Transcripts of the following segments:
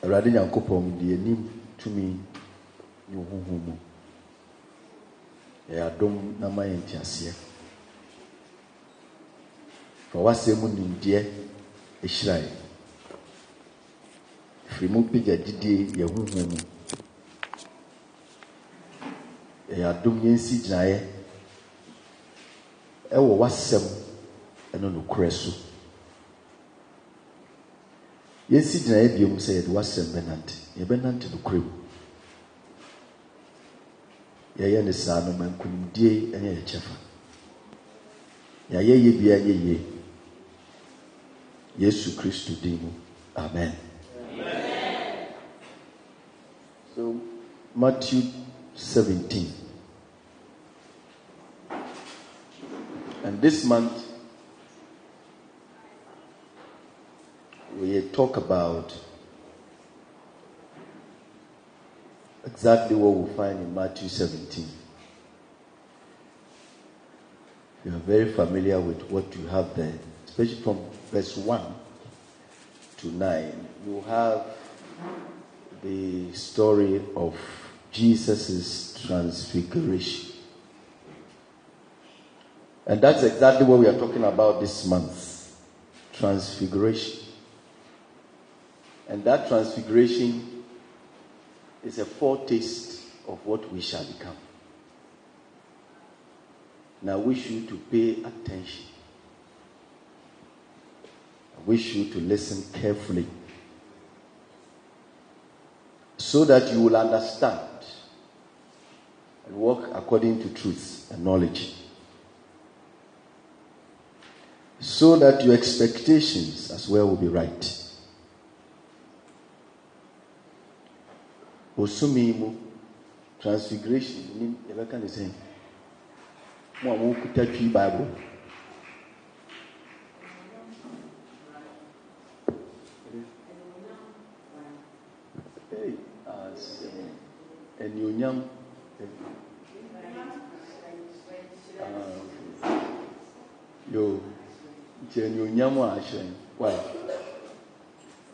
Rather than coupon, the name to me, you whom I don't know my interest here. For what same in dear a shrine. If you move bigger, did your woman? I don't mean see dry. I was some and on the crest. Yes, it did not even say it was Saint Bernard. A Bernard to the crew. Yea, and the son of man couldn't dear any chaffer. Yea, ye be a ye. Yes, to Christ to Demo. Amen. So, Matthew 17. And this month, we talk about exactly what we find in Matthew 17. You are very familiar with what you have there, especially from verse 1 to 9. You have the story of Jesus' transfiguration. And that's exactly what we are talking about this month, transfiguration. And that transfiguration is a foretaste of what we shall become. And I wish you to pay attention. I wish you to listen carefully so that you will understand and walk according to truth and knowledge. So that your expectations as well will be right. Osumimu transfiguration ni Rebecca is saying mo awon kuta twi Bible hey as and you nyam yo jeni onyamu ahwe wa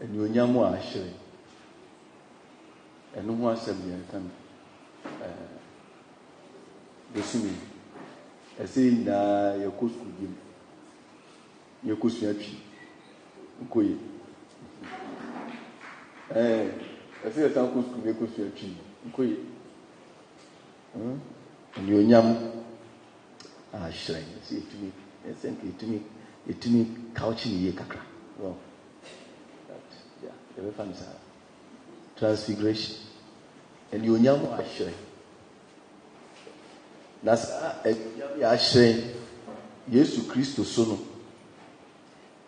and you nyamu ahwe and no one said, I say, na your course could give your course. I say, a course could be a course. And your yam, I shrine. Say it to me, and sent it to me, couching ye kakra. Well, yeah, every fan's transfiguration. And you know what I say. That's I say, yes, to Christ to son.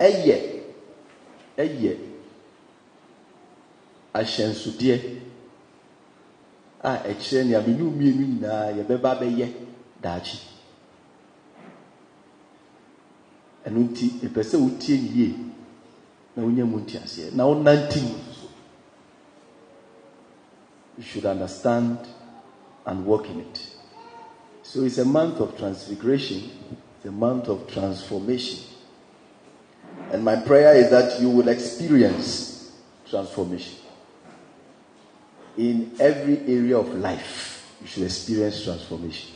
A year. I shall so dear. I exchange a new meaning. I have a baby yet. Dachi. And until a person would tell ye. Now, you muntias. Now, 19. You should understand and walk in it. So it's a month of transfiguration. It's a month of transformation. And my prayer is that you will experience transformation. In every area of life, you should experience transformation.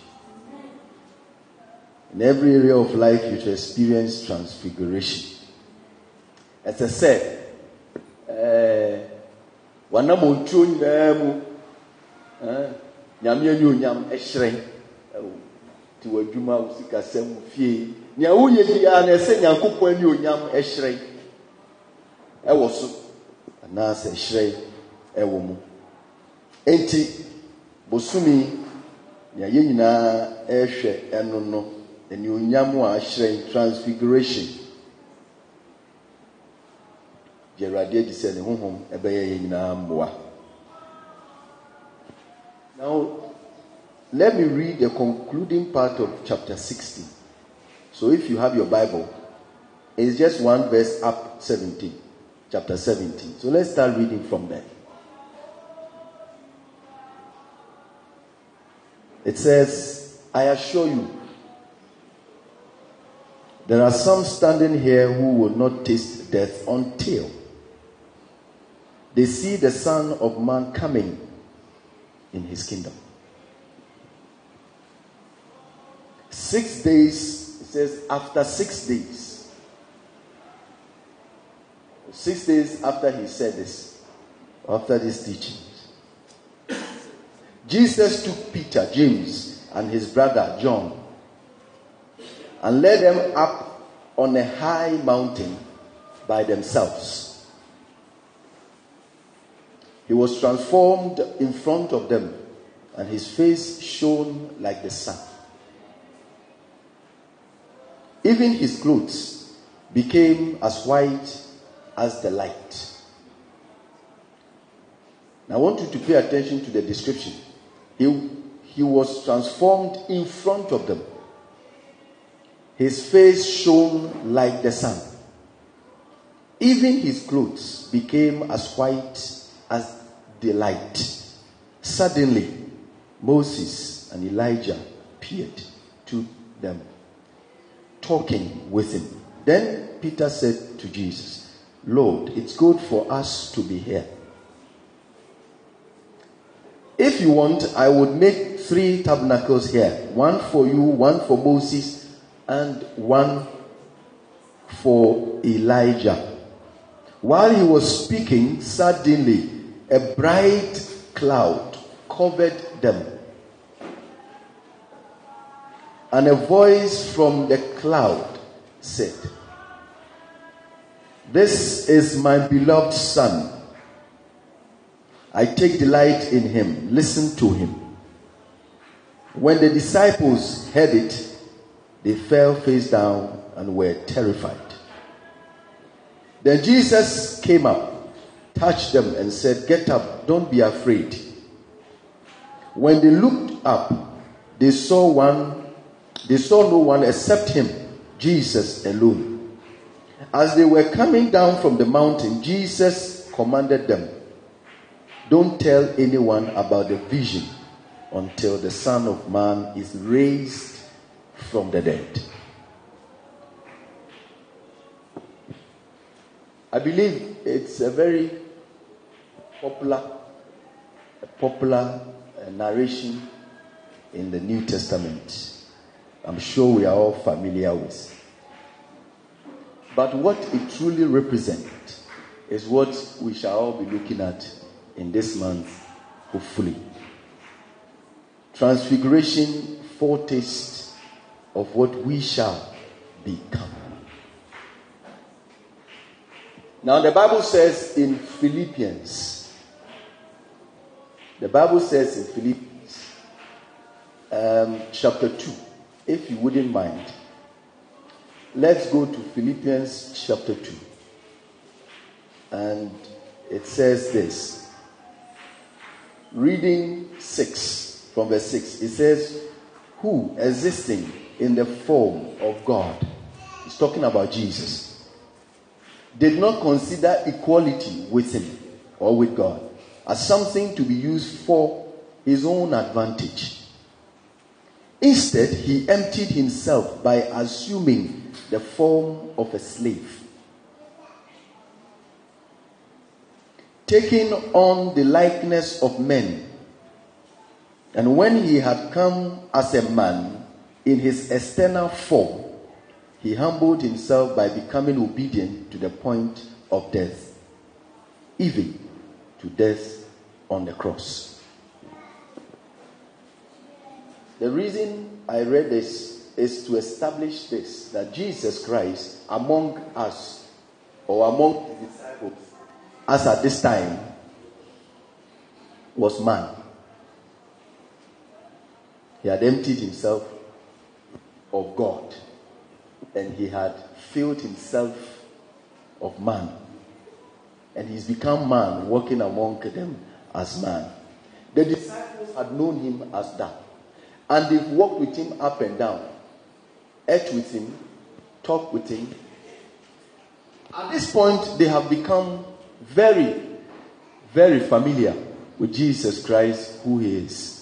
In every area of life, you should experience transfiguration. As I said, one of Yamia knew Yam Eshrain to a Juma Sika Semu Fee. Yahuya said Yakupo knew Yam Eshrain. I was so, and now said Shrey, a woman. Enti Bosumi Yayina Eshe, and no, and Unyamu Ashrain transfiguration. Gerardier said, Home, a bay in Amwa. Now, let me read the concluding part of chapter 16. So, if you have your Bible, it's just one verse up 17, chapter 17. So, let's start reading from there. It says, I assure you, there are some standing here who will not taste death until they see the Son of Man coming in his kingdom. 6 days, it says, after 6 days. 6 days after he said this, after this teaching, Jesus took Peter, James, and his brother John and led them up on a high mountain by themselves. He was transformed in front of them, and his face shone like the sun. Even his clothes became as white as the light. Now, I want you to pay attention to the description. He was transformed in front of them. His face shone like the sun. Even his clothes became as white as the light. Suddenly, Moses and Elijah appeared to them, talking with him. Then Peter said to Jesus, Lord, it's good for us to be here. If you want, I would make 3 tabernacles here. One for you, one for Moses, and one for Elijah. While he was speaking, suddenly a bright cloud covered them. And a voice from the cloud said, This is my beloved Son. I take delight in him. Listen to him. When the disciples heard it, they fell face down and were terrified. Then Jesus came up, touched them, and said, Get up, don't be afraid. When they looked up, they saw no one except him, Jesus alone. As they were coming down from the mountain, Jesus commanded them, Don't tell anyone about the vision until the Son of Man is raised from the dead. I believe it's a very popular narration in the New Testament. I'm sure we are all familiar with. But what it truly represents is what we shall all be looking at in this month, hopefully. Transfiguration, foretaste of what we shall become. Now the Bible says in Philippians, chapter 2, if you wouldn't mind, let's go to Philippians chapter 2. And it says this, reading 6, from verse 6, it says, Who existing in the form of God, he's talking about Jesus, did not consider equality with him or with God as something to be used for his own advantage. Instead, he emptied himself by assuming the form of a slave, taking on the likeness of men. And when he had come as a man, in his external form, he humbled himself by becoming obedient to the point of death, even to death on the cross. The reason I read this is to establish this, that Jesus Christ among us, or among the disciples, as at this time, was man. He had emptied himself of God, and he had filled himself of man, and he's become man, walking among them as man. The disciples had known him as that, and they've walked with him up and down, ate with him, talked with him. At this point, they have become very, very familiar with Jesus Christ, who he is.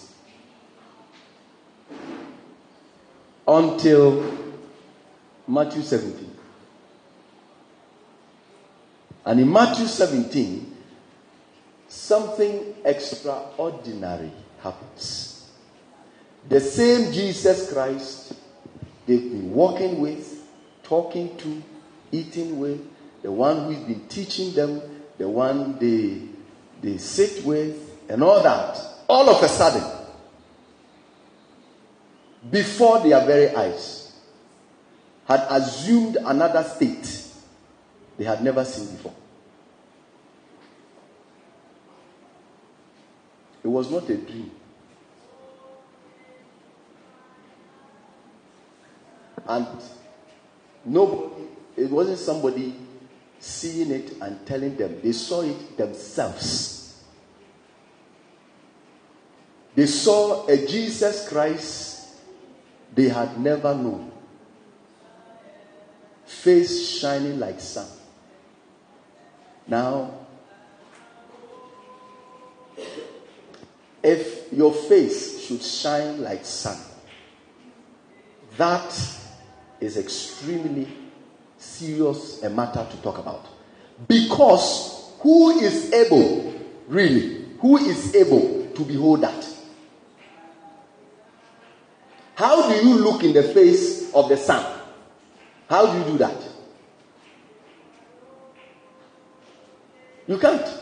Until Matthew 17. And in Matthew 17, something extraordinary happens. The same Jesus Christ they've been walking with, talking to, eating with, the one who's been teaching them, the one they sit with, and all that, all of a sudden, before their very eyes, had assumed another state they had never seen before. It was not a dream. And nobody, it wasn't somebody seeing it and telling them. They saw it themselves. They saw a Jesus Christ they had never known. Face shining like sun. Now, if your face should shine like sun, that is extremely serious a matter to talk about. Because who is able, really, who is able to behold that? How do you look in the face of the sun? How do you do that? You can't.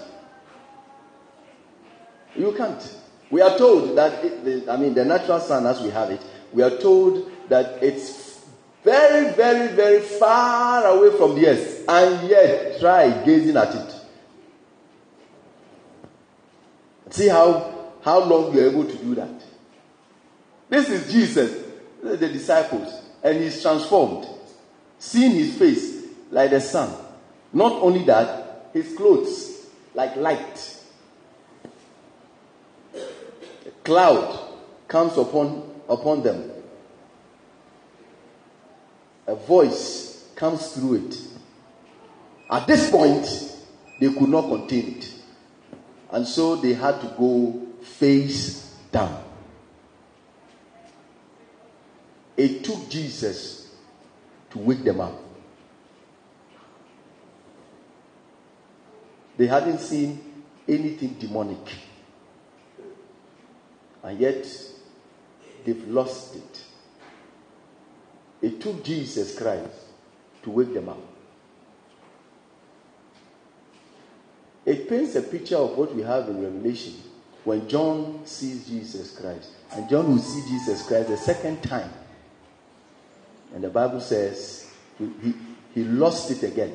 You can't. We are told that, the natural sun as we have it, we are told that it's very, very, very far away from the earth, and yet try gazing at it. See how long you're able to do that. This is Jesus, the disciples, and he's transformed, seeing his face like the sun. Not only that, his clothes like light. A cloud comes upon them. A voice comes through it. At this point, they could not contain it. And so they had to go face down. It took Jesus to wake them up. They hadn't seen anything demonic. And yet, they've lost it. It took Jesus Christ to wake them up. It paints a picture of what we have in Revelation when John sees Jesus Christ. And John will see Jesus Christ the second time. And the Bible says he lost it again.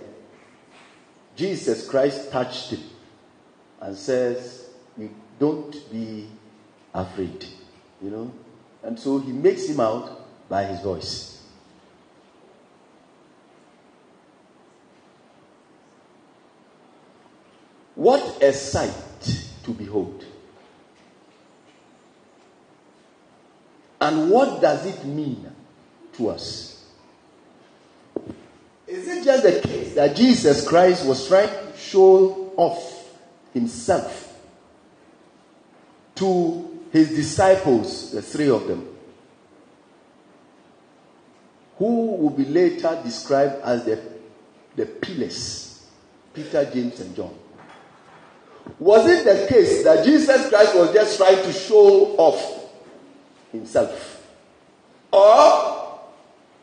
Jesus Christ touched him and says, "Don't be afraid." And so he makes him out by his voice. What a sight to behold. And what does it mean to us? Is it just the case that Jesus Christ was trying to show off himself to his disciples, the three of them, who will be later described as the pillars, Peter, James, and John? Was it the case that Jesus Christ was just trying to show off himself? Or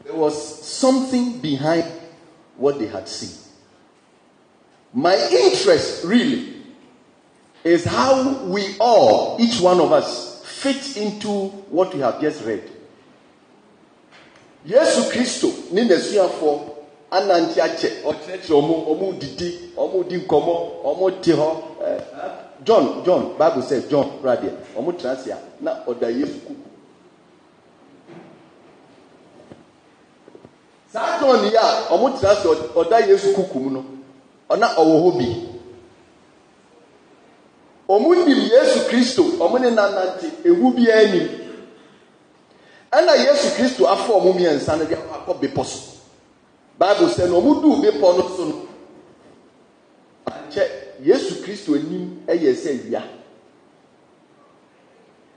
there was something behind what they had seen? My interest really is how we all, each one of us, fit into what we have just read. Yesu Kristo ni nesuafo ananti ache otetre omu didi omu di nkomo omu ti ho. John, Bible says John right there. Omu transia na oda Yesu. Satan ya omutrans oda Yesu kukum no ona owo hobi omunim Yesu Kristo omune nanante ewu bia anim ana Yesu Kristo afọ omumi ensa na dia akọ beposo Bible say no omudu bepo no so no Yesu Kristo anim eye se wia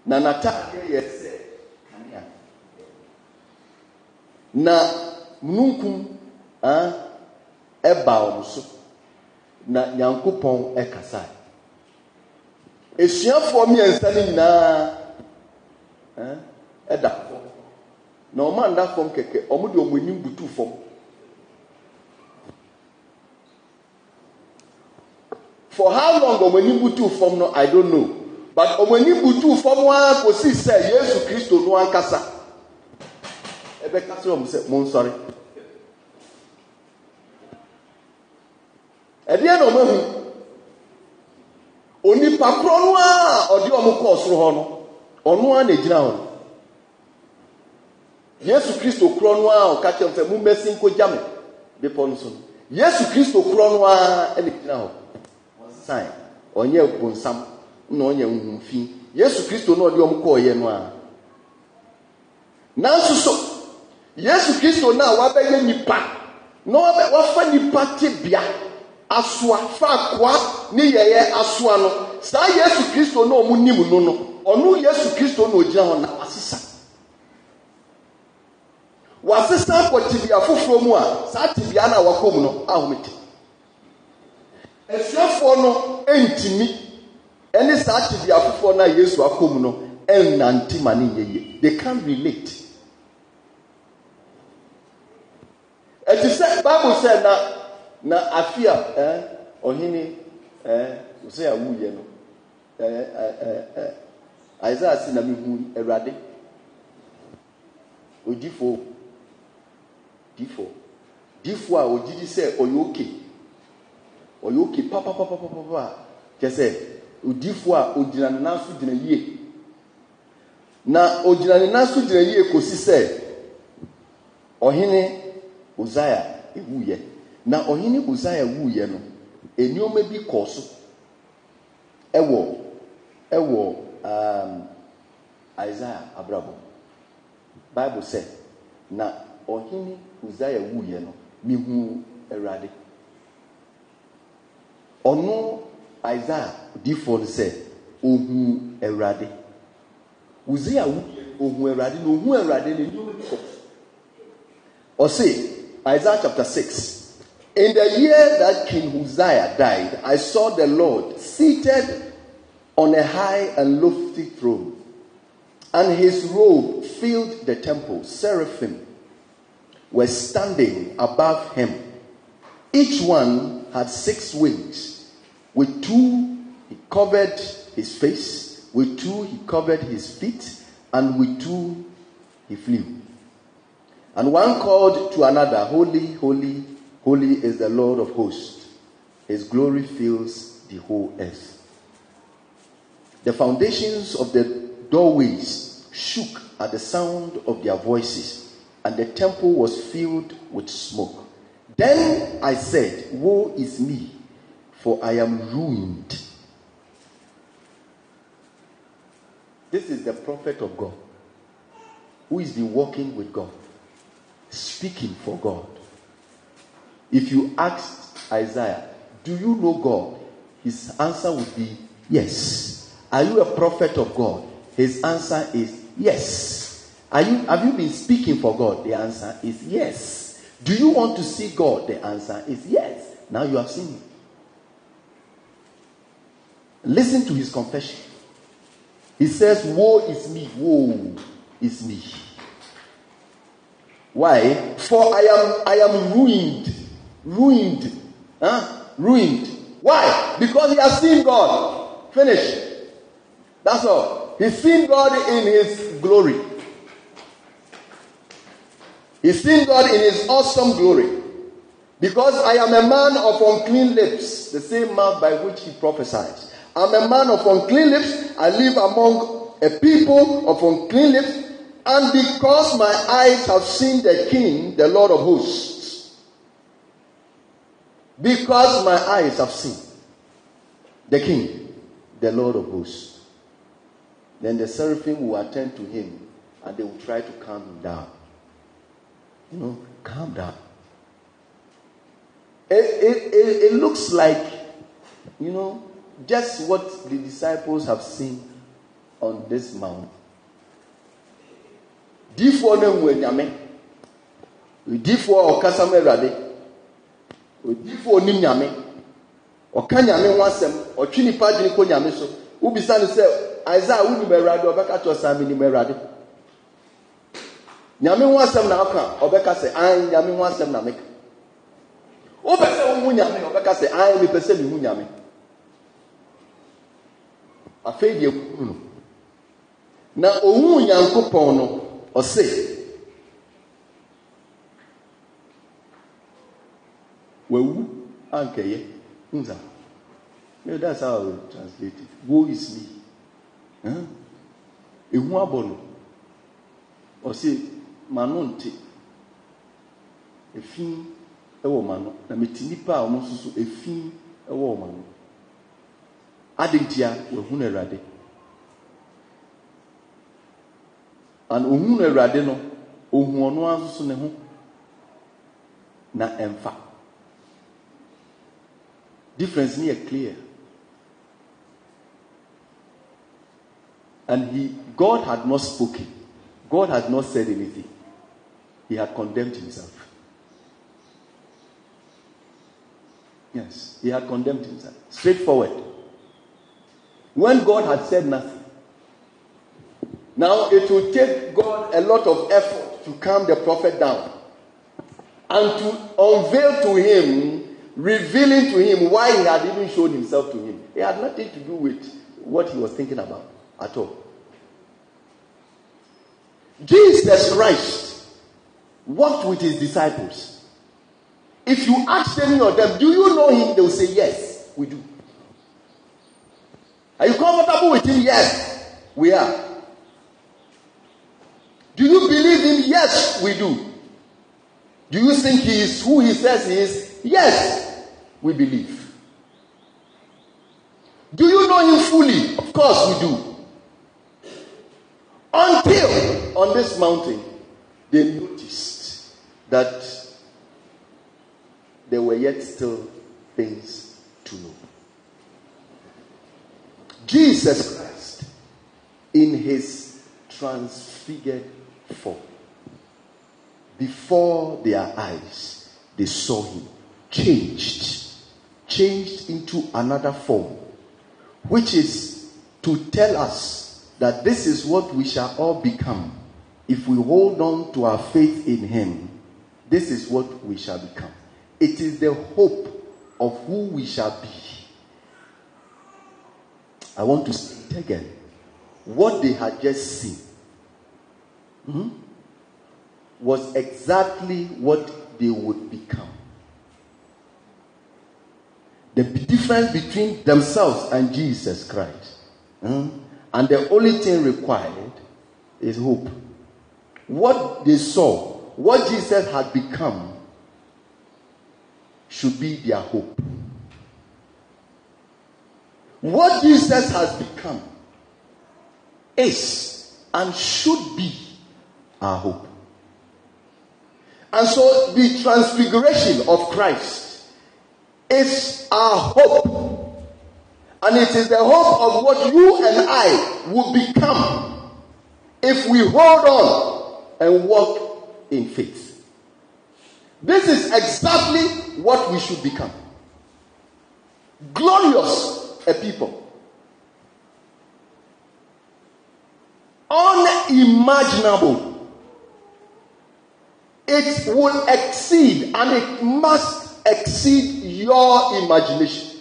na nata eye se kania na Mununkum eba omuso na Nyankopon ekasa esuafo mi ensa ni nyina eda na o manda fom keke o mu de o munim butu fom for how long o munim butu fom no I don't know but o munim butu fom wa ko si say Yesu Kristo no ankasa ebe kasoro mu se mo sorry ebia no mahu oni papro no a odi omo ko osoro ho no ono a na gina ho Yesu Kristo kro no a o ka che mfe mu mesin ko jame be pon so Yesu Kristo kro no a e na gina ho sign onye kunsam na onye nhumfi Yesu Kristo no odi omo ko ye no a nanso so Yesu Kristo na wabɛyɛ nipa na wafa nipa tebea asoa faakwa ne yɛyɛ asoa no saa Yesu Kristo na ɔmo nim no no ɔno Yesu Kristo na ogyina hɔ na wasesa akɔ tebea foforɔ mu a saa tebea na wakɔ mu no ahomete asuafoɔ no ɛntimi ɛne saa tebea foforɔ na Yesu akɔ mu no ɛnnante ma ne yɛyɛ they can't relate. It is said, Bible said that I fear, or him, say a woo, you know. Isaiah seen a moon a radi. O D4, o did say, or you okay? Or you okay, papa. Just say, O D4, O did an answer in a year. Now, O did an answer in a year, because he said, or him. Uzziah, wuye. Na ohini Uzziah wuye no. Eniome bi koso. Ewo Isaiah abrabo. Bible say na ohini Uzziah wuye no mihu erade. Ono Isaiah D4 say ohu erade. Uzziah wuye ohu erade no ohu erade ne eniome bi koso. O say Isaiah chapter 6. In the year that King Uzziah died, I saw the Lord seated on a high and lofty throne, and his robe filled the temple. Seraphim were standing above him. Each one had 6 wings. With 2 he covered his face, with 2 he covered his feet, and with 2 he flew. And one called to another, Holy, holy, holy is the Lord of hosts. His glory fills the whole earth. The foundations of the doorways shook at the sound of their voices, and the temple was filled with smoke. Then I said, woe is me, for I am ruined. This is the prophet of God, who is the walking with God. Speaking for God. If you ask Isaiah, do you know God? His answer would be yes. Are you a prophet of God? His answer is yes. Have you been speaking for God? The answer is yes. Do you want to see God? The answer is yes. Now you have seen him. Listen to his confession. He says, woe is me, woe is me. Why? For I am ruined. Ruined. Why? Because he has seen God. Finish. That's all. He's seen God in his glory. He's seen God in his awesome glory. Because I am a man of unclean lips, the same mouth by which he prophesies. I'm a man of unclean lips. I live among a people of unclean lips. And because my eyes have seen the King, the Lord of hosts. Because my eyes have seen the King, the Lord of hosts. Then the seraphim will attend to him and they will try to calm him down. You know, calm down. It looks like, you know, just what the disciples have seen on this mount. Or say, "Who anke ye unza?" That's how I will translate it. Who is me? Huh? Ehu abono. Or say, "Manonte." Efin ewo mano. Na metinipa omususu efin ewo mano. Adentia wehune rade. And ohun erade no ohun ono anso ne ho na emfa difference near clear. And God had not spoken. God had not said anything. He had condemned himself. Yes, he had condemned himself. Straightforward. When God had said nothing, now it will take God a lot of effort to calm the prophet down and to unveil to him, revealing to him why he had even shown himself to him. It had nothing to do with what he was thinking about at all. Jesus Christ walked with his disciples. If you ask any of them, do you know him? They will say, yes, we do. Are you comfortable with him? Yes, we are. Do you believe him? Yes, we do. Do you think he is who he says he is? Yes, we believe. Do you know him fully? Of course we do. Until on this mountain, they noticed that there were yet still things to know. Jesus Christ, in his transfigured form, before their eyes, they saw him changed into another form, which is to tell us that this is what we shall all become if we hold on to our faith in him. This is what we shall become. It is the hope of who we shall be. I want to state again what they had just seen. Was exactly what they would become. The difference between themselves and Jesus Christ, and the only thing required is hope. What they saw, what Jesus had become, should be their hope. What Jesus has become is and should be our hope. And so the transfiguration of Christ is our hope. And it is the hope of what you and I will become if we hold on and walk in faith. This is exactly what we should become. Glorious a people. Unimaginable. It will exceed, and it must exceed your imagination.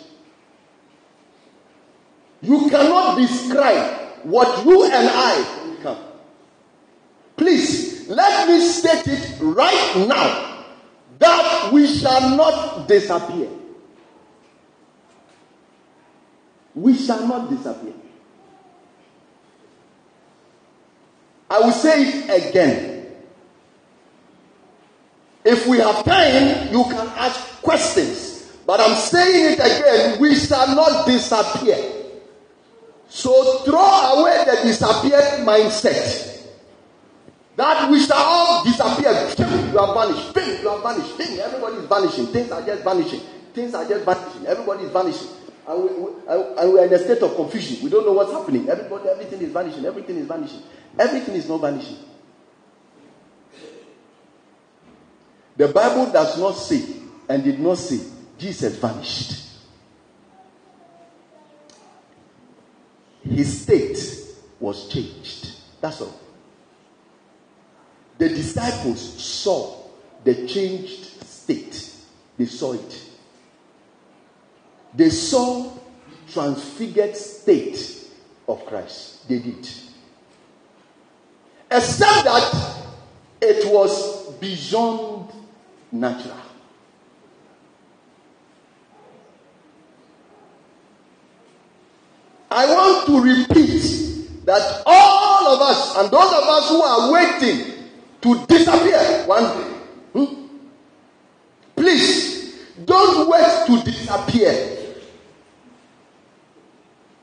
You cannot describe what you and I become. Please, let me state it right now, that we shall not disappear. We shall not disappear. I will say it again. If we have time, you can ask questions. But I'm saying it again, we shall not disappear. So throw away the disappeared mindset. That we shall all disappear. You are vanished. You are vanished. Everybody is vanishing. Things are just vanishing. Things are just vanishing. Everybody is vanishing. And we are in a state of confusion. We don't know what's happening. Everybody, everything is vanishing. Everything is vanishing. Everything is not vanishing. The Bible does not say and did not say Jesus vanished. His state was changed. That's all. The disciples saw the changed state. They saw it. They saw transfigured state of Christ. They did. Except that it was beyond natural. I want to repeat that all of us and those of us who are waiting to disappear one day, please don't wait to disappear.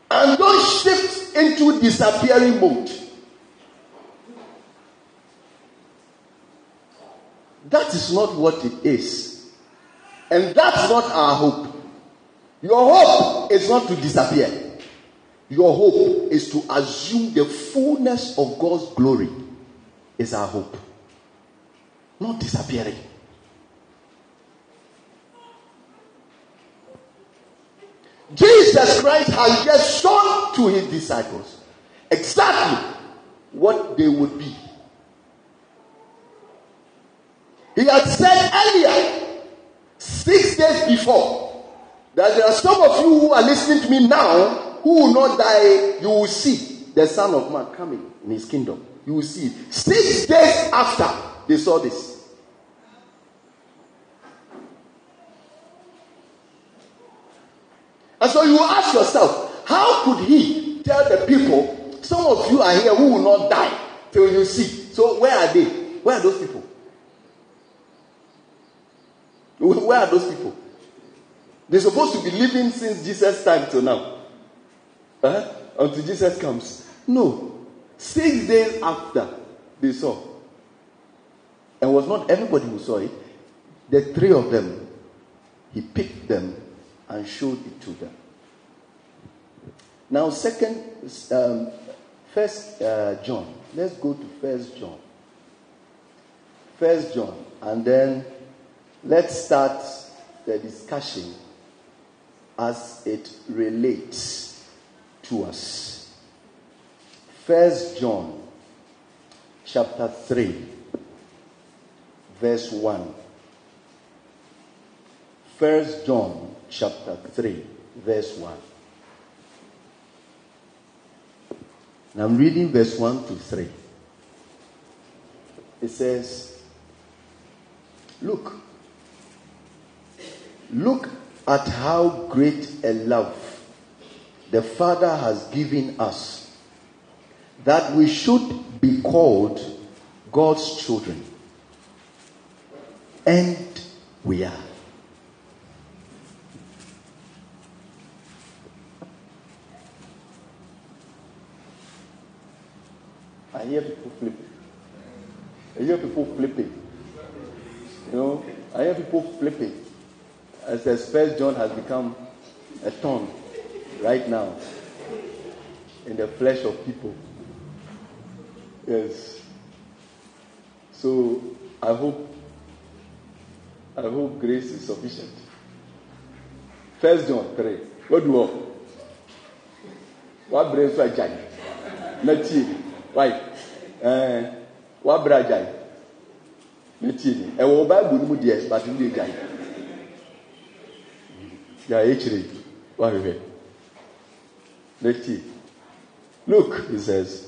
And don't shift into disappearing mode. That is not what it is. And that's not our hope. Your hope is not to disappear. Your hope is to assume the fullness of God's glory is our hope. Not disappearing. Jesus Christ has just shown to his disciples exactly what they would be. He had said earlier, 6 days before, that there are some of you who are listening to me now who will not die, you will see the Son of Man coming in his kingdom. You will see it. 6 days after they saw this. And so you ask yourself, how could he tell the people, some of you are here who will not die till you see. So where are they? Where are those people? Where are those people? They're supposed to be living since Jesus' time till now. Until Jesus comes. No. 6 days after they saw. And was not everybody who saw it. The three of them, he picked them and showed it to them. Now, First John. Let's go to First John. And then let's start the discussion as it relates to us. 1 John chapter 3 verse 1. 1 John chapter 3 verse 1. And I'm reading verse 1 to 3. It says, Look at how great a love the Father has given us, that we should be called God's children. And we are. I hear people flipping. As the First John has become a tongue. Right now, in the flesh of people. Yes. So I hope grace is sufficient. 1 John 3. What do you want? What brain so I judge? Nothing. Why? What brain I judge? Nothing. I will buy good food here, but you judge. Yeah, actually, what we make? Look, he says,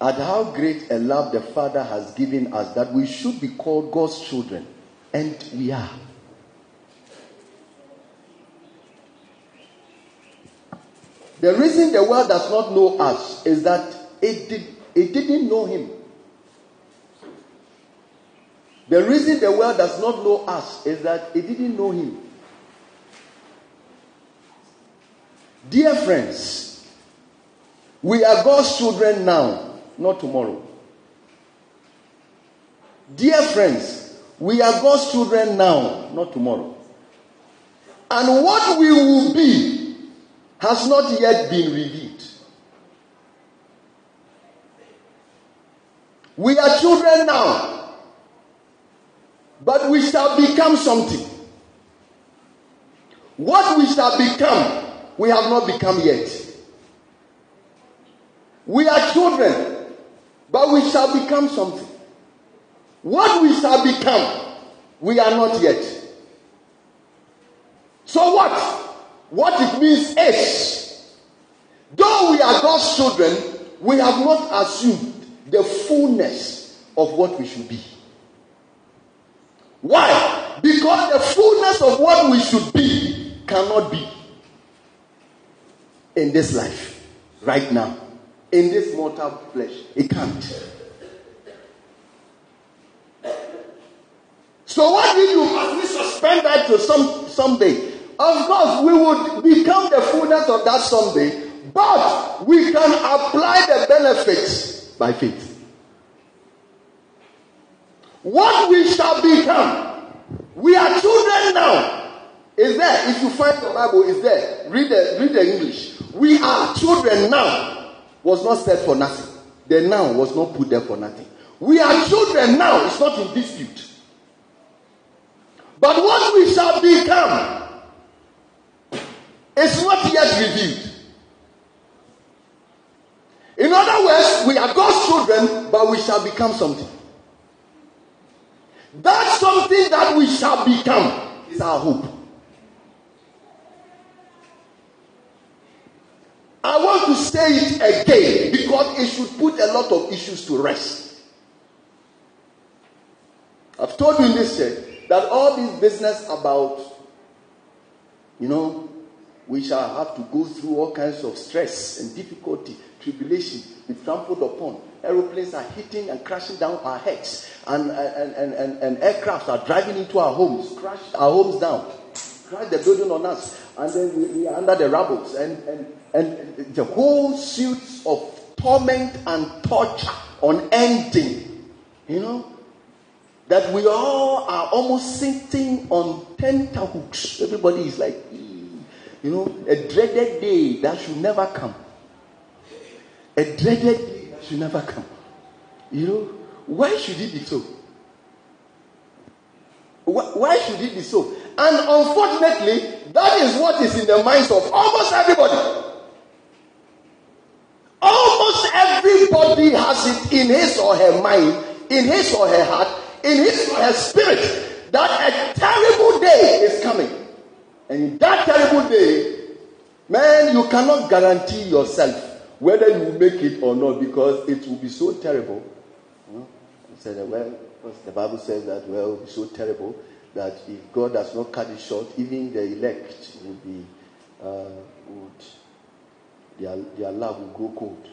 at how great a love the Father has given us, that we should be called God's children, and we are. The reason the world does not know us is that it didn't know him. The reason the world does not know us is that it didn't know him. Dear friends, we are God's children now, not tomorrow. Dear friends, we are God's children now, not tomorrow. And what we will be has not yet been revealed. We are children now, but we shall become something. What we shall become, we have not become yet. We are children, but we shall become something. What we shall become, we are not yet. So what? What it means is, though we are God's children, we have not assumed the fullness of what we should be. Why? Because the fullness of what we should be cannot be in this life, right now, in this mortal flesh. It can't. So what we do, must we suspend that to someday? Of course, we would become the fullness of that someday, but we can apply the benefits by faith. What we shall become, we are children now. Is there? If you find the Bible, is there? Read the English. We are children now was not said for nothing. The now was not put there for nothing. We are children now. It's not in dispute. But what we shall become is not yet revealed. In other words, we are God's children, but we shall become something. That something that we shall become is our hope. I want to say it again because it should put a lot of issues to rest. I've told you in this church that all this business about, we shall have to go through all kinds of stress and difficulty, tribulation, be trampled upon. Aeroplanes are hitting and crashing down our heads, and aircraft are driving into our homes, crash our homes down, crash the building on us, and then we are under the rubble and the whole suits of torment and torture unending, that we all are almost sitting on tenterhooks. Everybody is like, a dreaded day that should never come. A dreaded day that should never come. Why should it be so? Why should it be so? And unfortunately, that is what is in the minds of almost everybody. Almost everybody has it in his or her mind, in his or her heart, in his or her spirit, that a terrible day is coming. And in that terrible day, man, you cannot guarantee yourself whether you will make it or not, because it will be so terrible. The Bible says that, it will be so terrible that if God does not cut it short, even the elect will be their love will grow cold.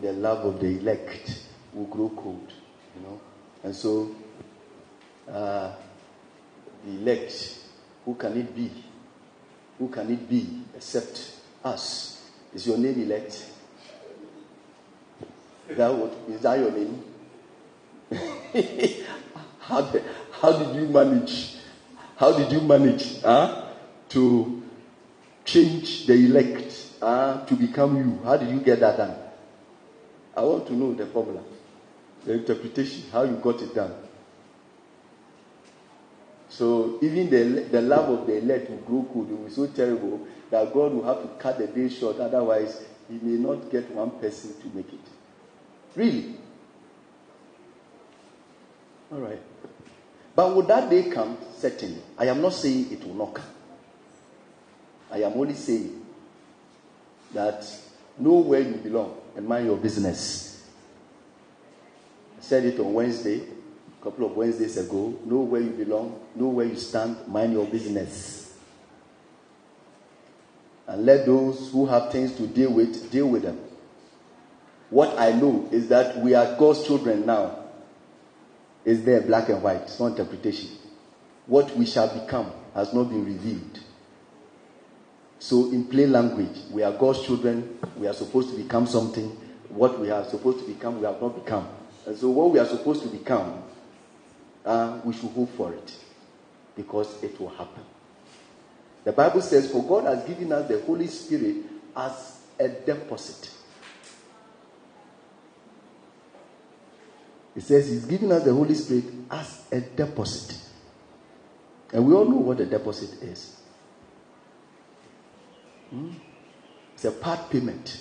The love of the elect will grow cold. And so the elect, who can it be? Who can it be except us? Is your name elect? Is that your name? How did you manage? How did you manage to change the elect? To become you. How did you get that done? I want to know the formula, the interpretation, how you got it done. So even the love of the elect will grow cold. It will be so terrible that God will have to cut the day short. Otherwise, he may not get one person to make it. Really? All right. But would that day come? Certainly. I am not saying it will not come. I am only saying that know where you belong and mind your business. I said it on Wednesday, a couple of Wednesdays ago. Know where you belong, know where you stand, mind your business. And let those who have things to deal with them. What I know is that we are God's children now. Is there black and white? It's not interpretation. What we shall become has not been revealed. So in plain language, we are God's children. We are supposed to become something. What we are supposed to become, we have not become. And so what we are supposed to become, we should hope for it, because it will happen. The Bible says, for God has given us the Holy Spirit as a deposit. It says he's given us the Holy Spirit as a deposit. And we all know what a deposit is. It's a part payment.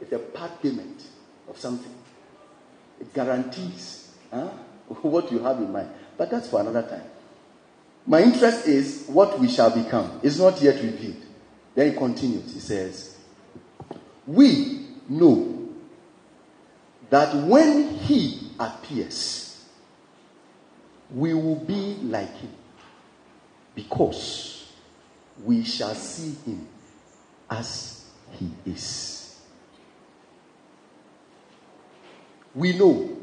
It's a part payment of something. It guarantees what you have in mind. But that's for another time. My interest is what we shall become. It's not yet revealed. Then he continues. He says, we know that when he appears, we will be like him, because we shall see him as he is. We know.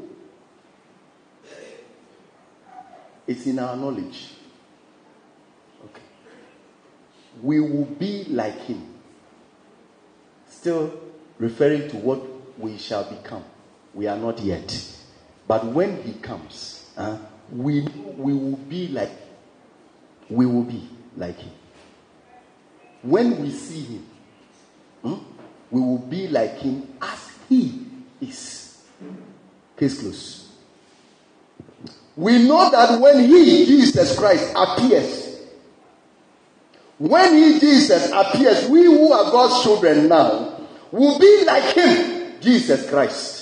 It's in our knowledge. Okay. We will be like him. Still referring to what we shall become. We are not yet. But when he comes, we will be like him. When we see him, we will be like him as he is. Case closed. We know that when he, Jesus Christ, appears, when he, Jesus, appears, we who are God's children now will be like him, Jesus Christ.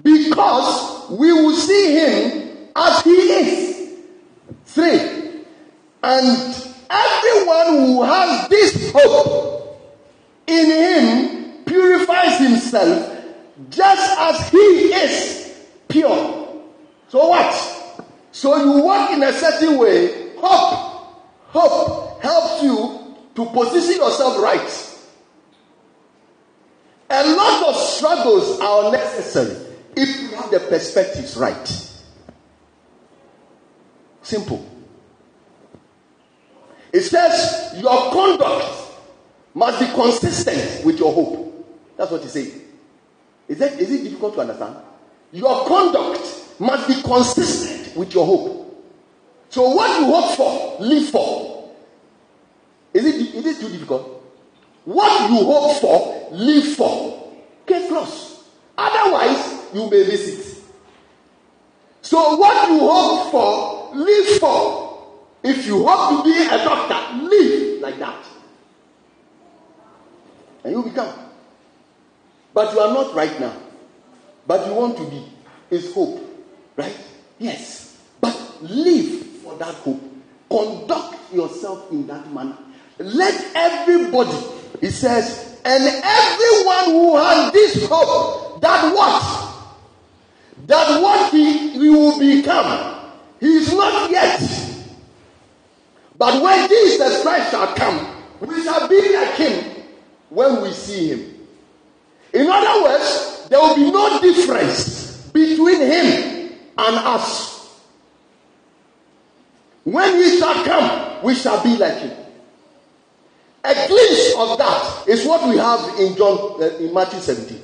Because we will see him as he is. 3. And everyone who has this hope in him purifies himself just as he is pure. So what? So you walk in a certain way. Hope. Hope helps you to position yourself right. A lot of struggles are necessary if you have the perspectives right. Simple. It says your conduct must be consistent with your hope. That's what it says. Is it difficult to understand? Your conduct must be consistent with your hope. So what you hope for, live for. Is it too difficult? What you hope for, live for. Get close. Otherwise, you may miss it. So what you hope for, live for. If you hope to be a doctor, live like that. And you become. But you are not right now. But you want to be. It's hope. Right? Yes. But live for that hope. Conduct yourself in that manner. Let everybody, it says, and everyone who has this hope, that what? That what he will become, he is not yet. But when Jesus Christ shall come, we shall be like him when we see him. In other words, there will be no difference between him and us. When he shall come, we shall be like him. A glimpse of that is what we have in Matthew 17.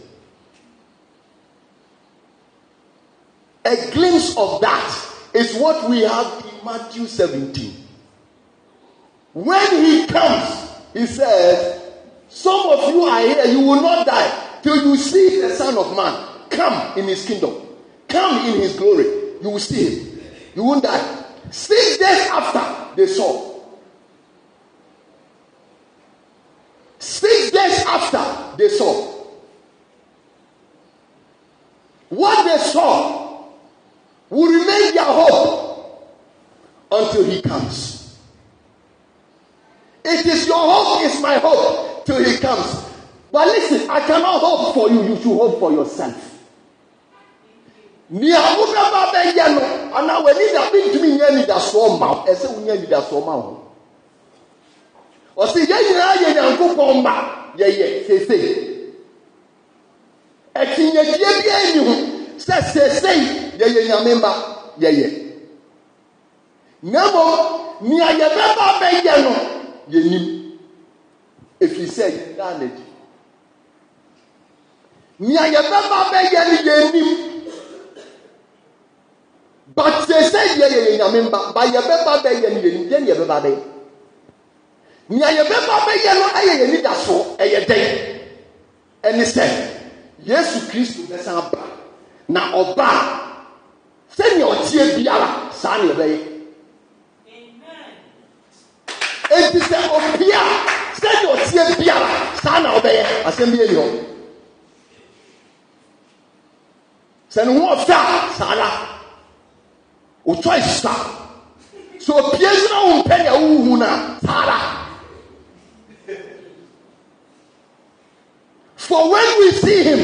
A glimpse of that is what we have in Matthew 17. When he comes, he says, some of you are here, you will not die till you see the Son of Man come in his kingdom. Come in his glory. You will see him. You won't die. 6 days after they saw. 6 days after they saw. What they saw will remain their hope until he comes. It is your hope, it's my hope till he comes. But listen, I cannot hope for you. You should hope for yourself. If you say knowledge, but they say by and he said, yes, Christ is a bar. Now, Oba, send your tear Biala, son of a. It is a Opia, send your tear Biala, son of a. I send you. Send one star, Sala. Or twice star. So, Pierce, no, Penny, Una, Sala. For when we see him,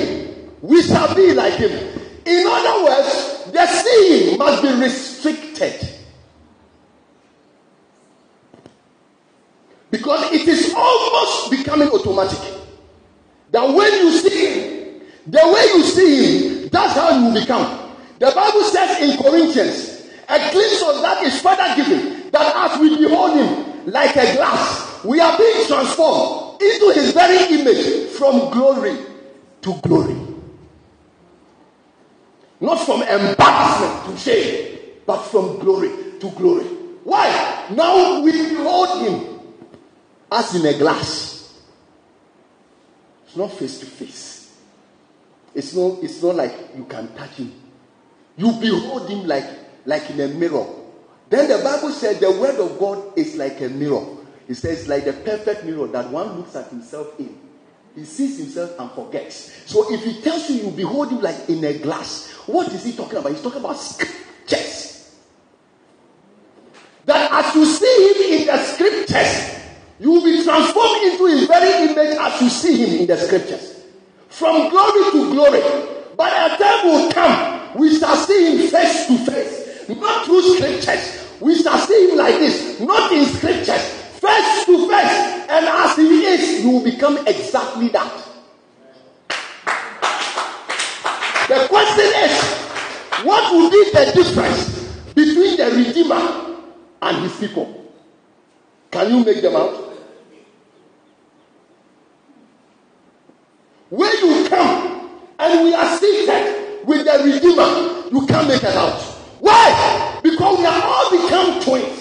we shall be like him. In other words, the seeing must be restricted. Because it is almost becoming automatic. That when you see him, the way you see him, that's how you become. The Bible says in Corinthians, a glimpse of that is further given, that as we behold him like a glass, we are being transformed into his very image, from glory to glory. Not from embarrassment to shame, but from glory to glory. Why? Now we behold him as in a glass. It's not face to face. It's not like you can touch him. You behold him like in a mirror. Then the Bible said the word of God is like a mirror. He says, like the perfect mirror that one looks at himself in. He sees himself and forgets. So if he tells you behold him like in a glass, what is he talking about? He's talking about scriptures. That as you see him in the scriptures, you will be transformed into his very image as you see him in the scriptures. From glory to glory. But a time will come, we shall see him face to face. Not through scriptures. We shall see him like this. Not in scriptures. Face to face, and as he is, you will become exactly that. The question is, what will be the difference between the Redeemer and his people? Can you make them out? When you come and we are seated with the Redeemer, you can't make it out. Why? Because we are all become twins.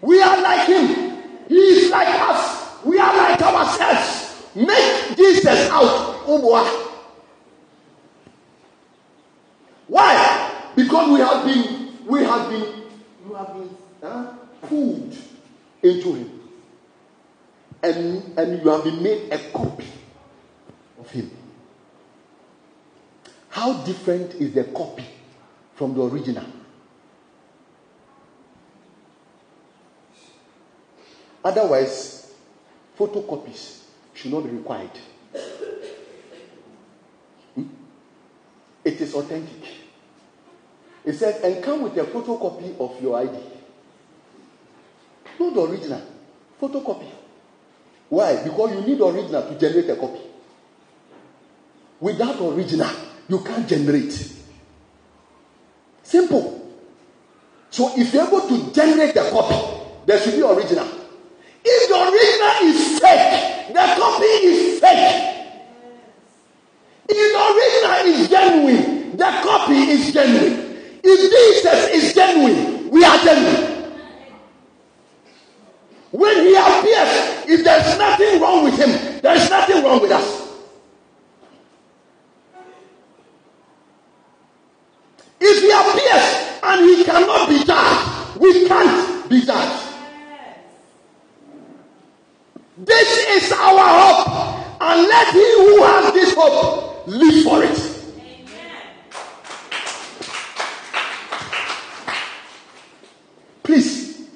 We are like him. He is like us. We are like ourselves. Make Jesus out. Why? Because we have been pulled into him. And you have been made a copy of him. How different is the copy from the original? Otherwise, photocopies should not be required. It is authentic. It says, and come with a photocopy of your ID. Not the original. Photocopy. Why? Because you need the original to generate a copy. Without original, you can't generate. Simple. So if you're able to generate a copy, there should be original. If the original is fake, the copy is fake. If the original is genuine, the copy is genuine. If Jesus is genuine, we are genuine. When he appears, if there's nothing wrong with him, there's nothing wrong with us. If he appears and he cannot be judged, we can't be judged. This is our hope, and let he who has this hope live for it. Amen. Please,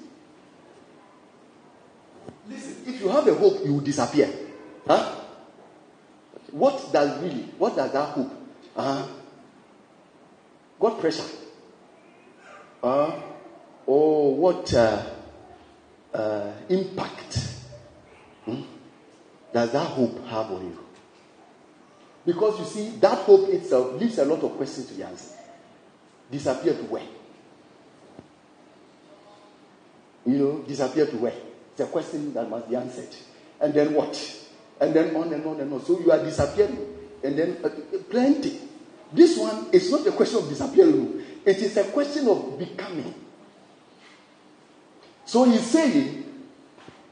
listen. If you have a hope, you will disappear. Huh? What does that hope? What pressure? Or what impact? Does that hope have on you? Because you see, that hope itself leaves a lot of questions to be answered. Disappear to where? You know, disappear to where? It's a question that must be answered. And then what? And then on and on and on. So you are disappearing. And then plenty. This one is not a question of disappearing. It is a question of becoming. So he's saying,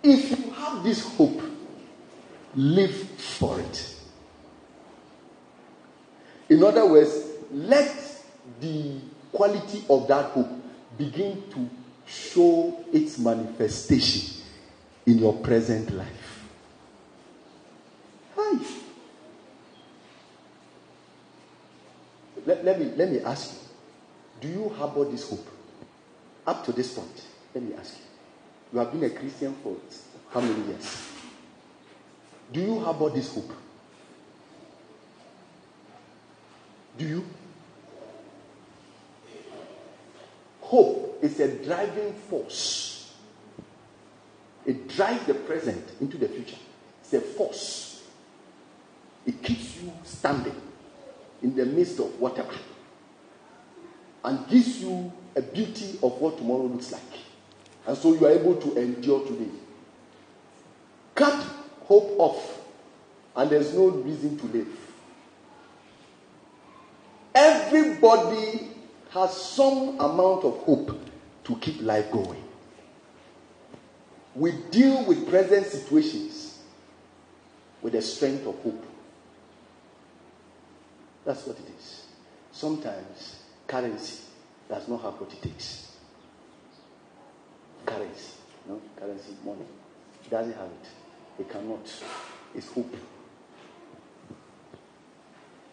if you have this hope, live for it. In other words, let the quality of that hope begin to show its manifestation in your present life. Hi. Let me ask you, do you harbor this hope? Up to this point, let me ask you. You have been a Christian for how many years? Do you harbor this hope? Do you? Hope is a driving force. It drives the present into the future. It's a force. It keeps you standing in the midst of whatever and gives you a beauty of what tomorrow looks like. And so you are able to endure today. Cut hope off, and there's no reason to live. Everybody has some amount of hope to keep life going. We deal with present situations with the strength of hope. That's what it is. Sometimes currency does not have what it takes. Currency, no? Currency, money. It doesn't have it. It cannot. It's hope.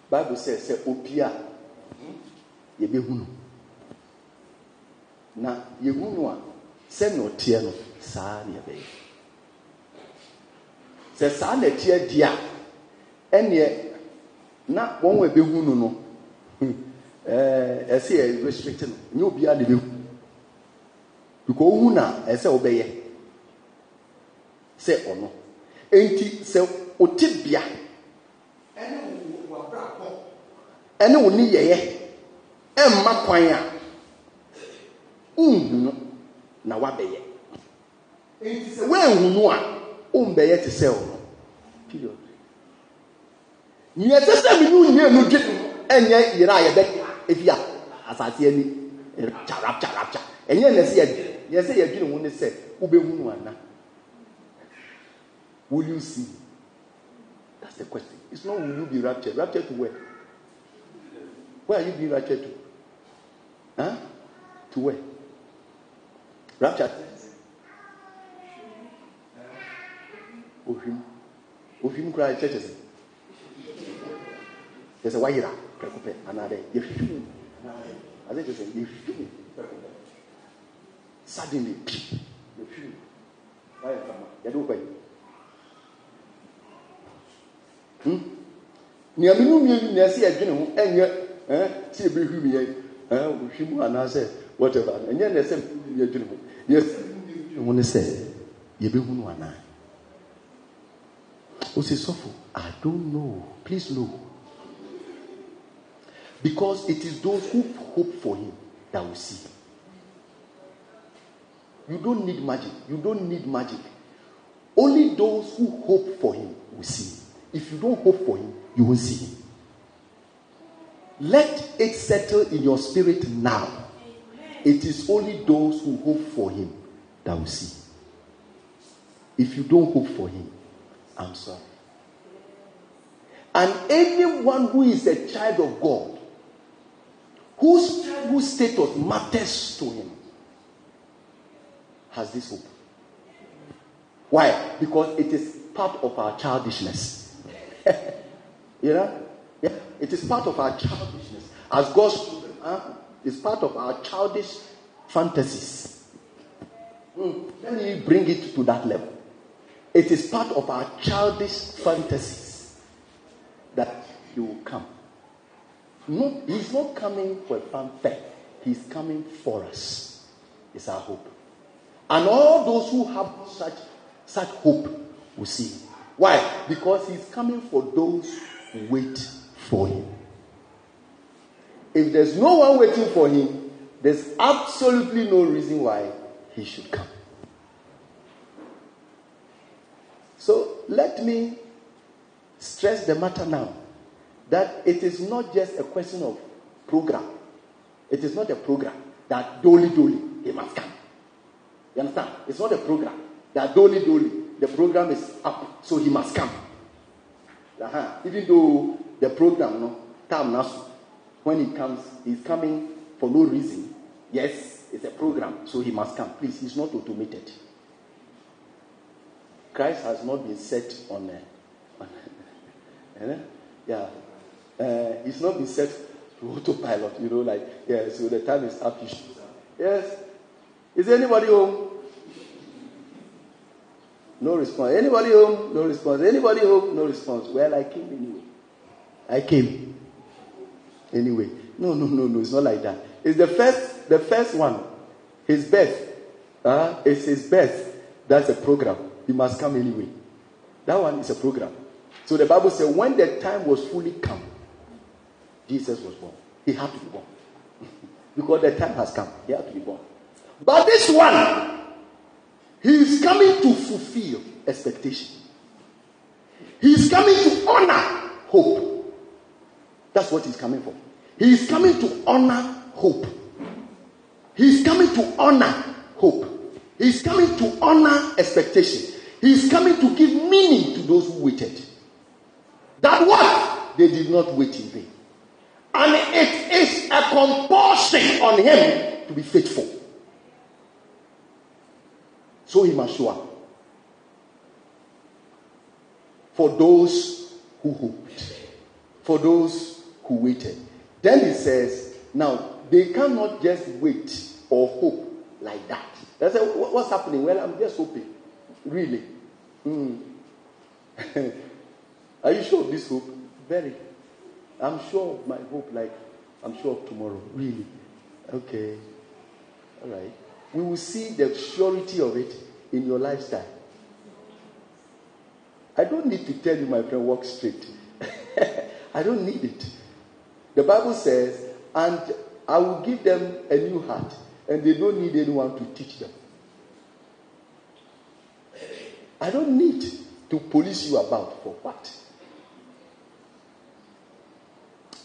Bible says, opia, yebehunu. Na yehunua, se no tie no, saa ne yebe. Se saa ne tie dia, enye, na wonwe behunu no, ese ye restricted no, nye obia ne behunu. Because una ese obeye se ono enti se otibia ene wo abra ko ene oni yeye emma kwan a unhu na wabeye enti se we hunu a umbeye te se ono period ni etese mi nu nie nu dwe enye yira ye be efia asase ani charap charap charap enye ne se ye. Yes, you are doing what they said. Will you see? That's the question. It's not will you be raptured. Raptured to where? Where are you being raptured to? Huh? To where? Raptured. Ofim. Ofim cry churches. There's a wire. Preoccupy. Another. You feel. I said just you feel. Suddenly, the few. They don't pay. Whatever. And then they say, yes, you want to say, you be one. I don't know. Please know. Because it is those who hope for him that will see. You don't need magic. You don't need magic. Only those who hope for him will see him. If you don't hope for him, you won't see him. Let it settle in your spirit now. It is only those who hope for him that will see him. If you don't hope for him, I'm sorry. And anyone who is a child of God, whose childhood status matters to him, has this hope. Why? Because it is part of our childishness. You know? Yeah. It is part of our childishness. As God's children, it's part of our childish fantasies. Let me bring it to that level. It is part of our childish fantasies that he will come. No, he's not coming for a fanfare. He's coming for us. It's our hope. And all those who have such hope will see. Why? Because he's coming for those wait for him. If there's no one waiting for him, there's absolutely no reason why he should come. So let me stress the matter now, that it is not just a question of program. It is not a program that dolly, he must come. You understand? It's not a program that dolly, the program is up, so he must come. Even though the program, when he comes, he's coming for no reason. Yes, it's a program, so he must come. Please, he's not automated. Christ has not been set on he's not been set to autopilot, so the time is up. Yes. Is anybody home? No response. Anybody home? No response. Anybody home? No response. Well, I came anyway. I came anyway. No. It's not like that. It's the first one. His birth. It's his birth. That's a program. He must come anyway. That one is a program. So the Bible says, when the time was fully come, Jesus was born. He had to be born. Because the time has come. He had to be born. But this one, he is coming to fulfill expectation. He is coming to honor hope. That's what he's coming for. He is coming to honor hope. He is coming to honor hope. He is coming to honor expectation. He is coming to give meaning to those who waited. That what? They did not wait in vain. And it is a compulsion on him to be faithful. So he must show up. For those who hoped. For those who waited. Then he says, now, they cannot just wait or hope like that. They say, what's happening? Well, I'm just hoping. Really? Are you sure of this hope? Very. I'm sure of my hope, like I'm sure of tomorrow. Really? Okay. All right. We will see the surety of it in your lifestyle. I don't need to tell you, my friend, walk straight. I don't need it. The Bible says, and I will give them a new heart, and they don't need anyone to teach them. I don't need to police you about for what?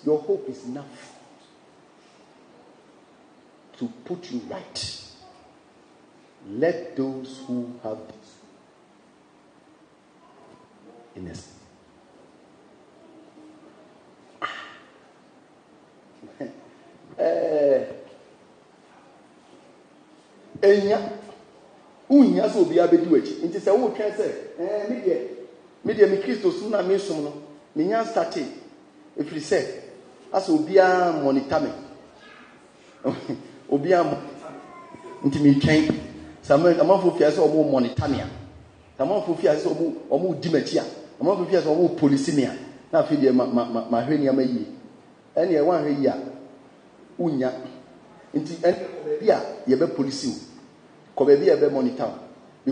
Your hope is enough to put you right. Let those who have this in us.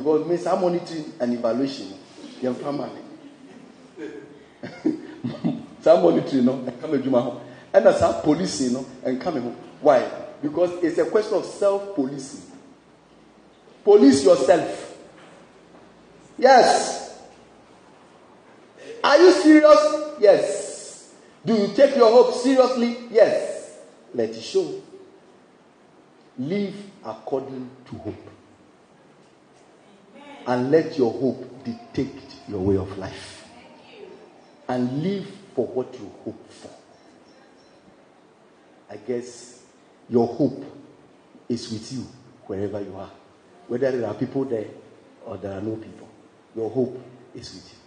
Because me some monitoring and evaluation, you permanent. Some monitoring, and come home, and as some policing, and coming home. Why? Because it's a question of self-policing. Police yourself. Yes. Are you serious? Yes. Do you take your hope seriously? Yes. Let it show. Live according to hope. And let your hope dictate your way of life. And live for what you hope for. I guess your hope is with you wherever you are. Whether there are people there or there are no people, your hope is with you.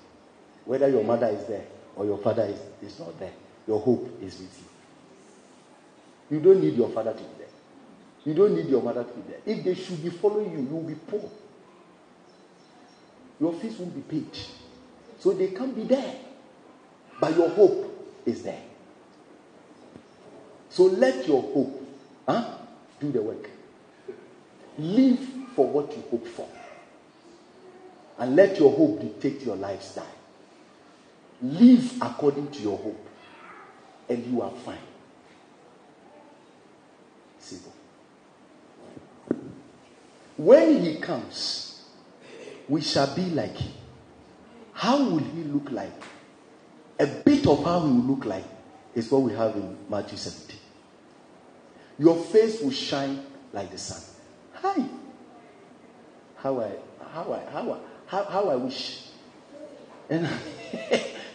Whether your mother is there or your father is not there, your hope is with you. You don't need your father to be there. You don't need your mother to be there. If they should be following you, you will be poor. Your fees won't be paid. So they can't be there. But your hope is there. So let your hope do the work. Live for what you hope for. And let your hope dictate your lifestyle. Live according to your hope, and you are fine. Simple. When he comes, we shall be like him. How will he look like? A bit of how he will look like is what we have in Matthew 17. Your face will shine like the sun. Hi. How I wish. And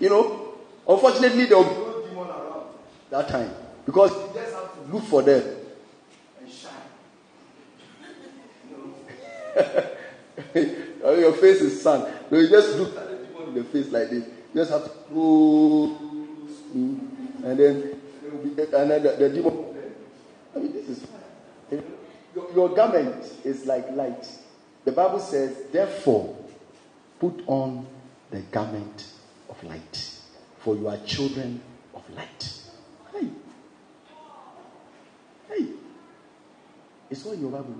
you know, unfortunately there will be no demon around that time, because you just have to look for them and shine. No. Your face is sun. No, you just look at the demon in the face like this. You just have to go, and then the demon. I mean, this is your garment is like light. The Bible says, therefore, put on the garment of light, for you are children of light. Hey, it's what your Bible.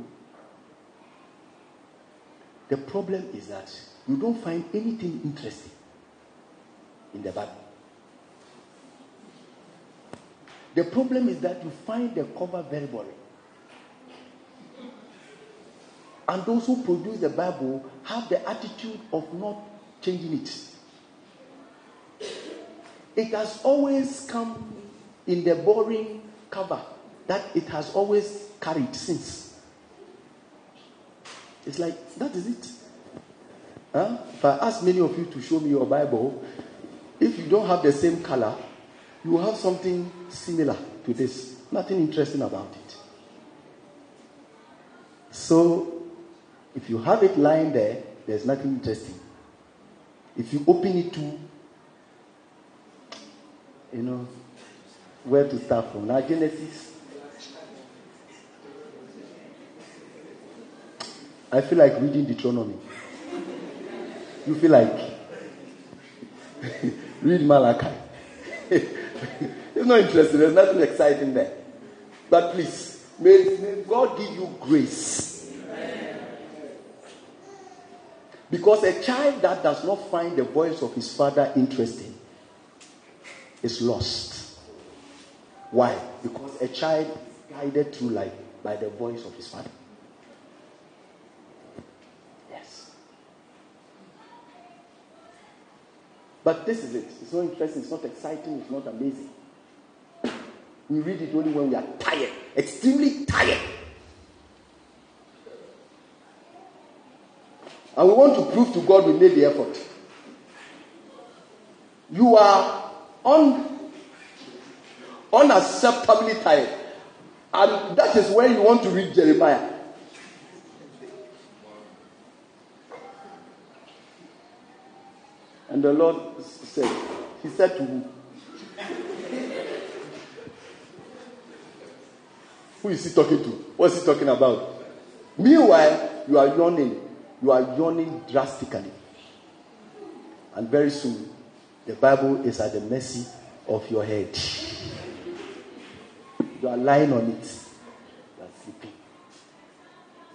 The problem is that you don't find anything interesting in the Bible. The problem is that you find the cover very boring. And those who produce the Bible have the attitude of not changing it. It has always come in the boring cover that it has always carried since. It's like, that is it. Huh? If I ask many of you to show me your Bible, if you don't have the same color, you will have something similar to this. Nothing interesting about it. So, if you have it lying there, there's nothing interesting. If you open it to, you know, where to start from. Now, Genesis. I feel like reading Deuteronomy. You feel like read Malachi. It's not interesting. There's nothing exciting there. But please, may God give you grace. Amen. Because a child that does not find the voice of his father interesting is lost. Why? Because a child is guided through life by the voice of his father. Yes. But this is it. It's not interesting. It's not exciting. It's not amazing. We read it only when we are tired, extremely tired. And we want to prove to God we made the effort. You are unacceptably tired. And that is where you want to read Jeremiah. And the Lord said, he said to who? Who is he talking to? What's he talking about? Meanwhile, you are yawning. You are yawning drastically. And very soon, the Bible is at the mercy of your head. You are lying on it. You are sleeping.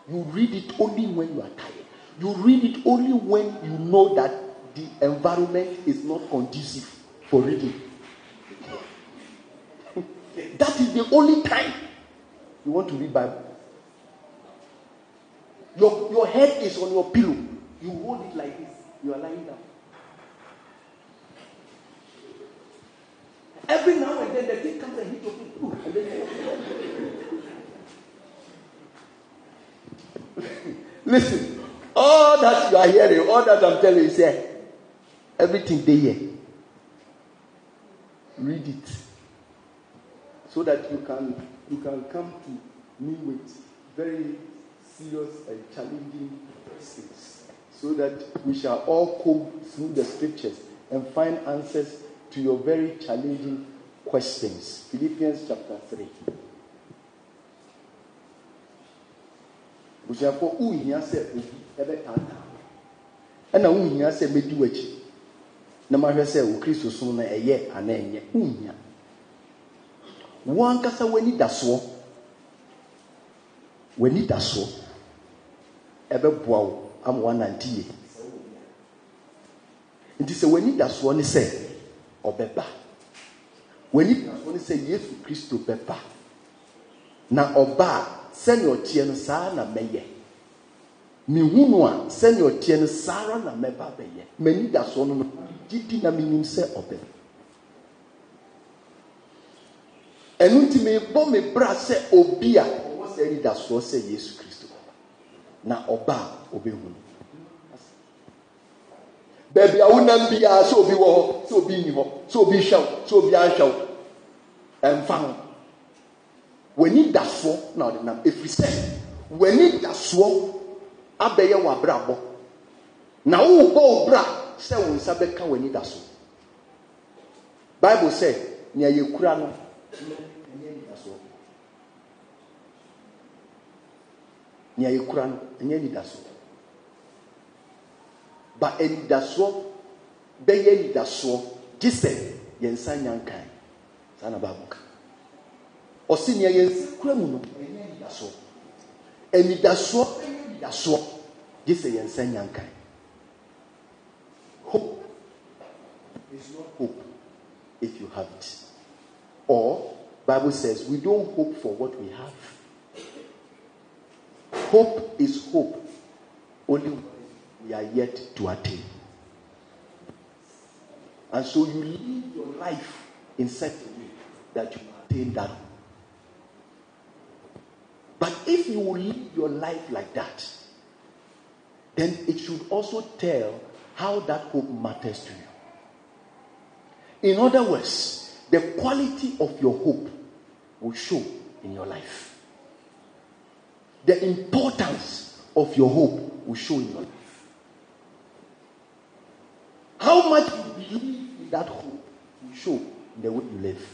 You read it only when you are tired. You read it only when you know that the environment is not conducive for reading. That is the only time you want to read Bible. Your head is on your pillow. You hold it like this. You are lying down. Every now and then the thing comes and hits your pillow. And then listen. All that you are hearing, all that I'm telling you is here. Everything they hear. Read it. So that you can come to me with very serious and challenging questions, so that we shall all cope through the scriptures and find answers to your very challenging questions. Philippians chapter 3. One kasa we need that so. Ebe boawo am 190. It is a we need that so. Ni say obepa. When you only say yes to Christ obepa. Na oba send your tien sa na meye. Mi hunwa send your tien sa na meba beye. Meni da so no didi na minim se obe. Enunti me bo me bra se obia o se da so se yes Christ na oba obehun. Baby, I wouldn't be a so be war, so be evil, so be shout, so be I shout. And found. We need that for now. If we say, we need that swap, I be your bravo. Now, oh, bra, say we Sabeka, we need that so. Bible says, near you crano. Near you crano, and you need that so. But any that so, be any that so, just say, Yensan Yankai, Sanababuka. Or senior Yens, Kremuno, any that so. Any that so, just say Yensan Yankai. Hope is not hope if you have it. Or, Bible says, we don't hope for what we have. Hope is hope only we are yet to attain. And so you live your life in such a way that you attain that. But if you live your life like that, then it should also tell how that hope matters to you. In other words, the quality of your hope will show in your life. The importance of your hope will show in your life. How much you believe in that hope will show in the way you live.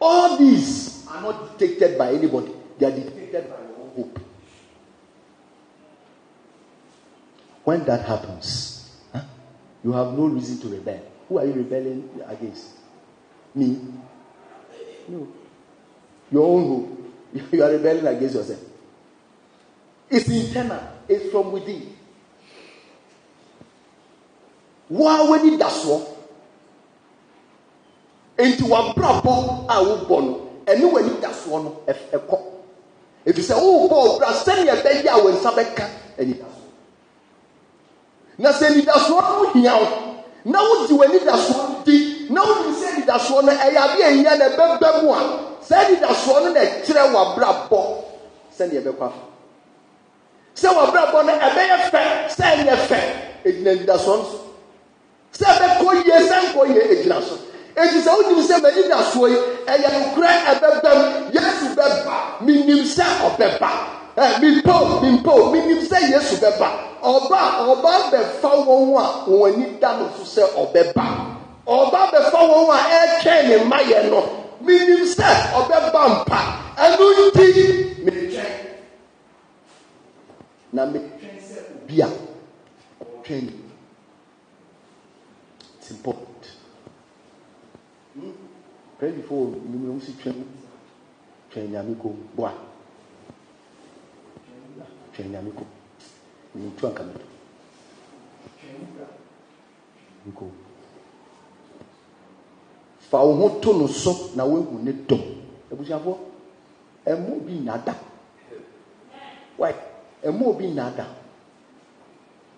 All these are not detected by anybody. They are detected by your own hope. When that happens, you have no reason to rebel. Who are you rebelling against? Me? No. Your own hope. You are rebelling against yourself. It's internal. It's from within. Why would it that's what? Into one proper, I will born. And when it that's one, if you say, oh, God, send me a baby, I will submit. And it does. Now, send it that's one now. Now, when it that's one, now you send it that's one, I have been here and a baby one. Send it that's one, and a child will brab ball. Send your baby. So, a brab on a baby fair, send your fair. It does one. Seven koye, seven koye, ignaso. It is only seven ignaso. And you cry about them. Yes, beba. Minimsa or beba. Minpo. Minimsa yes, beba. Oba be fawowa. Oni dano suse obeba. Oba be fawowa. Eke ni mayeno. Minimsa obeba mpa. Enu yuti. Minimsa. Na minimsa ubia. Training. It's important. Pray before you will see train Yamiko. Boy, train Yamiko. You can't come. You go. Fawo to no so na we go need to. Ebusiafo, emu obi nada. Why? Emu obi nada.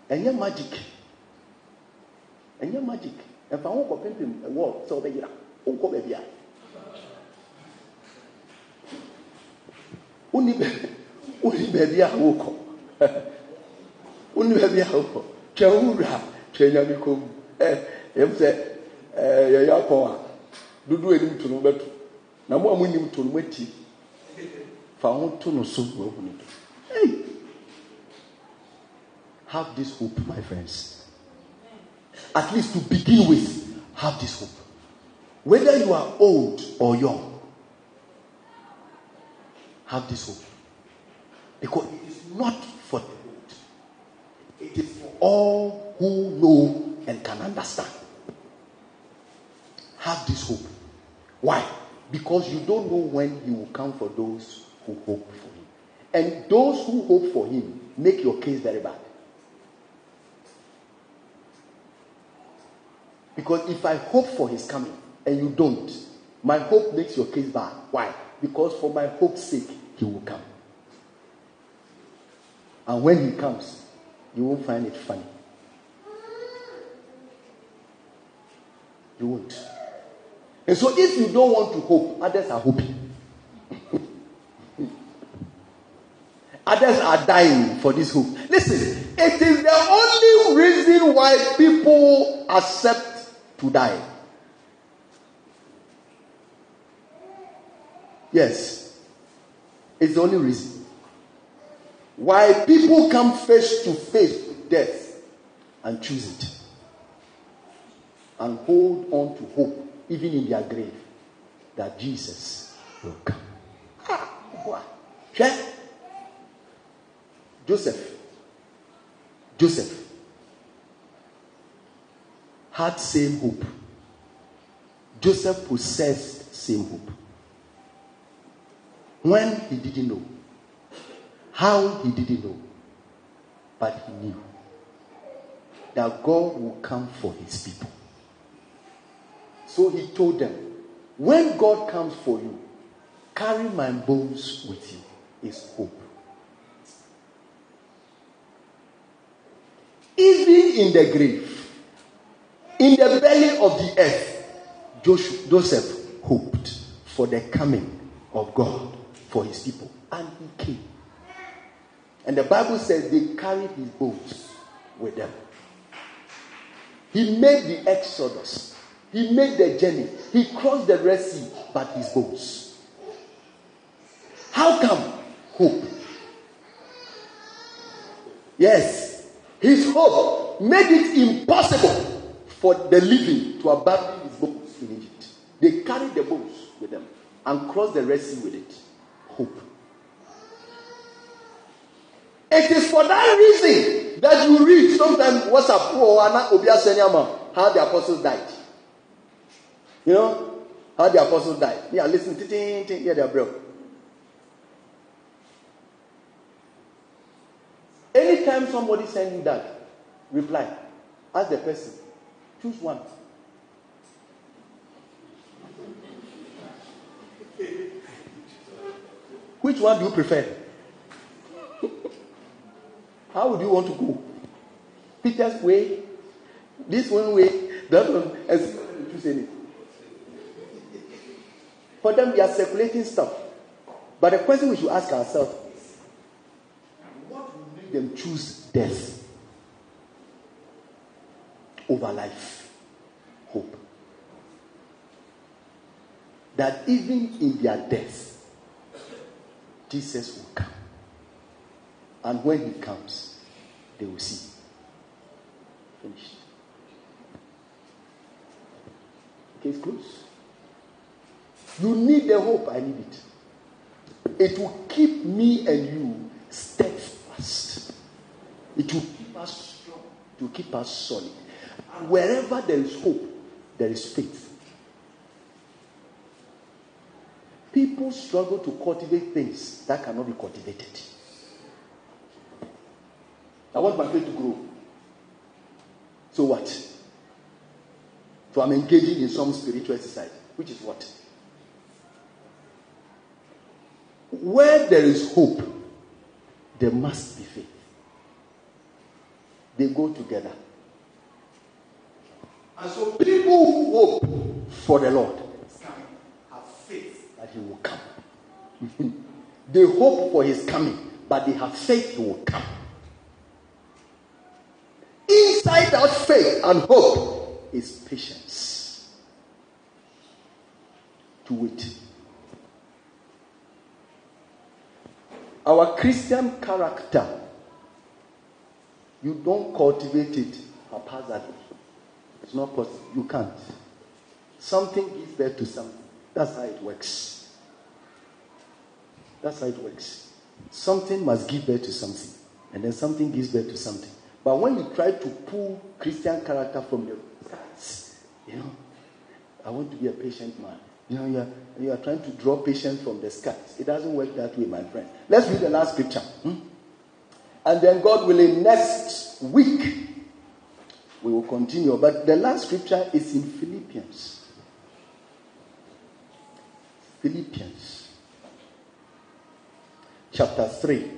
Enye magic. And your magic. And for all compelling a wall, so they are all come here. Only baby, walk. Only baby, walk. Chowra, Chenyamikum. Em say, Yakoa. Dudu elim tunu betu. Namu amunim tunu meti. For all tunu subu open it. Hey, have this hope, my friends. At least to begin with, have this hope. Whether you are old or young, have this hope. Because it is not for the old. It is for all who know and can understand. Have this hope. Why? Because you don't know when He will come for those who hope for Him. And those who hope for Him make your case very bad. Because if I hope for his coming and you don't, my hope makes your case bad. Why? Because for my hope's sake, he will come. And when he comes, you won't find it funny. You won't. And so if you don't want to hope, others are hoping. Others are dying for this hope. Listen, it is the only reason why people accept to die. Yes. It's the only reason why people come face to face with death and choose it and hold on to hope, even in their grave, that Jesus will come. Joseph had same hope. Joseph possessed same hope. When he didn't know, how he didn't know, but he knew that God will come for his people. So he told them, when God comes for you, carry my bones with you, is hope. Even in the grave, in the belly of the earth, Joseph hoped for the coming of God for his people. And he came. And the Bible says they carried his bones with them. He made the exodus. He made the journey. He crossed the Red Sea, but his bones. How come? Hope. Yes. His hope made it impossible for the living to abandon his bones in Egypt. They carried the bones with them and crossed the Red Sea with it. Hope. It is for that reason that you read sometimes WhatsApp or how the apostles died. You know how the apostles died. Yeah, listen, yeah, they are broke. Anytime somebody sends you that, reply. Ask the person. Choose one. Which one do you prefer? How would you want to go? Peter's way, this one way, that one, as you choose any. For them, they are circulating stuff. But the question we should ask ourselves is, what will make them choose death over life? Hope. That even in their death, Jesus will come. And when he comes, they will see. Finished. Case closed. You need the hope, I need it. It will keep me and you steadfast. It will keep us strong. It will keep us solid. And wherever there is hope, there is faith. People struggle to cultivate things that cannot be cultivated. I want my faith to grow. So what? So I'm engaging in some spiritual exercise, which is what? Where there is hope, there must be faith. They go together. And so people who hope for the Lord have faith that he will come. They hope for his coming, but they have faith he will come. Inside that faith and hope is patience. To wait. Our Christian character, you don't cultivate it haphazardly. It's not possible. You can't. Something gives birth to something. That's how it works. That's how it works. Something must give birth to something. And then something gives birth to something. But when you try to pull Christian character from the guts, you know, I want to be a patient man. You know, you are trying to draw patience from the skies. It doesn't work that way, my friend. Let's read the last scripture. And then God willing, next week, We will continue. But the last scripture is in Philippians. Philippians chapter 3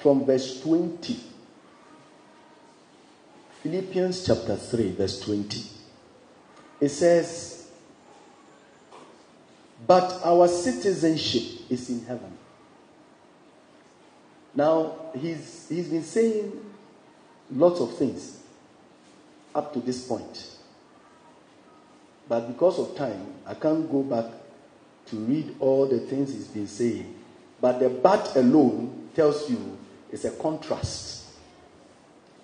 from verse 20. Philippians chapter 3 verse 20. It says, but our citizenship is in heaven. Now, he's been saying lots of things up to this point. But because of time, I can't go back to read all the things he's been saying. But the but alone tells you it's a contrast.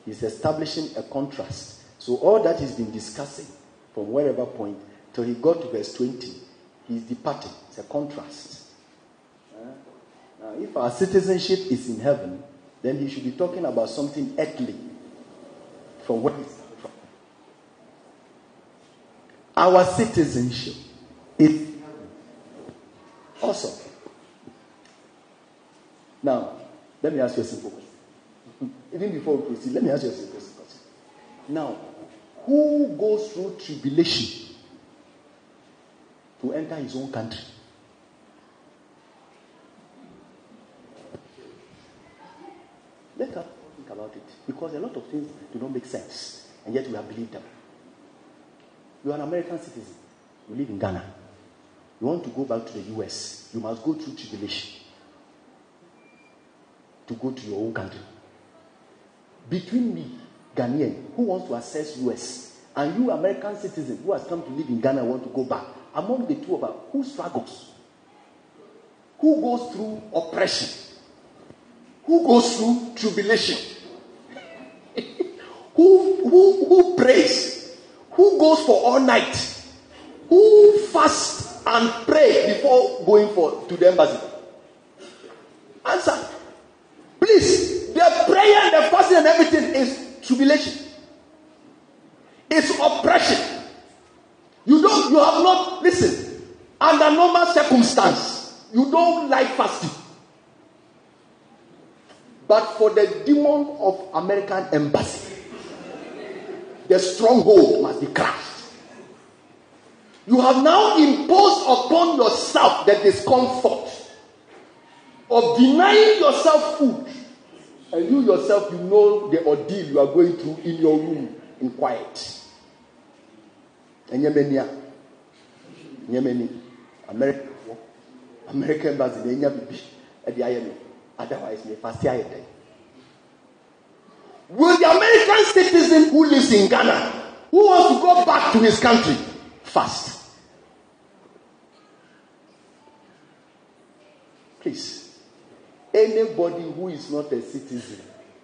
He's establishing a contrast. So all that he's been discussing from wherever point till he got to verse 20, he's departing. It's a contrast. Now, if our citizenship is in heaven, then he should be talking about something earthly from where he's from. Our citizenship is in heaven. Awesome. Now, let me ask you a simple question. Even before we proceed, let me ask you a simple question. Now, who goes through tribulation to enter his own country? Let us think about it. Because a lot of things do not make sense. And yet we have believed them. You are an American citizen. You live in Ghana. You want to go back to the US. You must go through tribulation to go to your own country. Between me, Ghanaian, who wants to access US, and you, American citizen, who has come to live in Ghana, want to go back, among the two of us, who struggles? Who goes through oppression? Who goes through tribulation? who prays? Who goes for all night? Who fasts and prays before going to the embassy? Answer. Please, the prayer and the fasting and everything is tribulation. It's oppression. You have not, listen, under normal circumstance, you don't like fasting. But for the demon of American embassy, the stronghold must be crushed. You have now imposed upon yourself the discomfort of denying yourself food, and you yourself, you know the ordeal you are going through in your room in quiet. And Yemenia, American embassy, the Yemeni at the IMF. Otherwise, may fast here. Will the American citizen who lives in Ghana, who wants to go back to his country, fast? Please, anybody who is not a citizen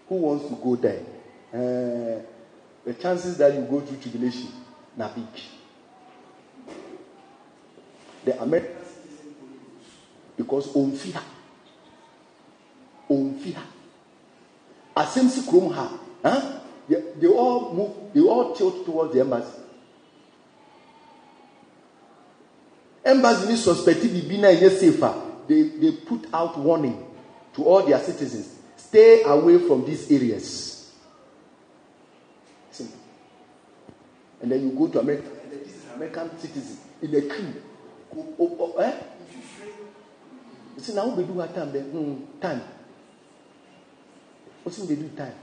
who wants to go there, the chances that you go through tribulation are big. The American citizen, because on fear. They all move, they all tilt towards the embassy. Embassy is suspected to be not safer. They put out warning to all their citizens. Stay away from these areas. Simple. And then you go to America, and this is American citizen in a queue. You see, now we do our time. Time. What's in the do time?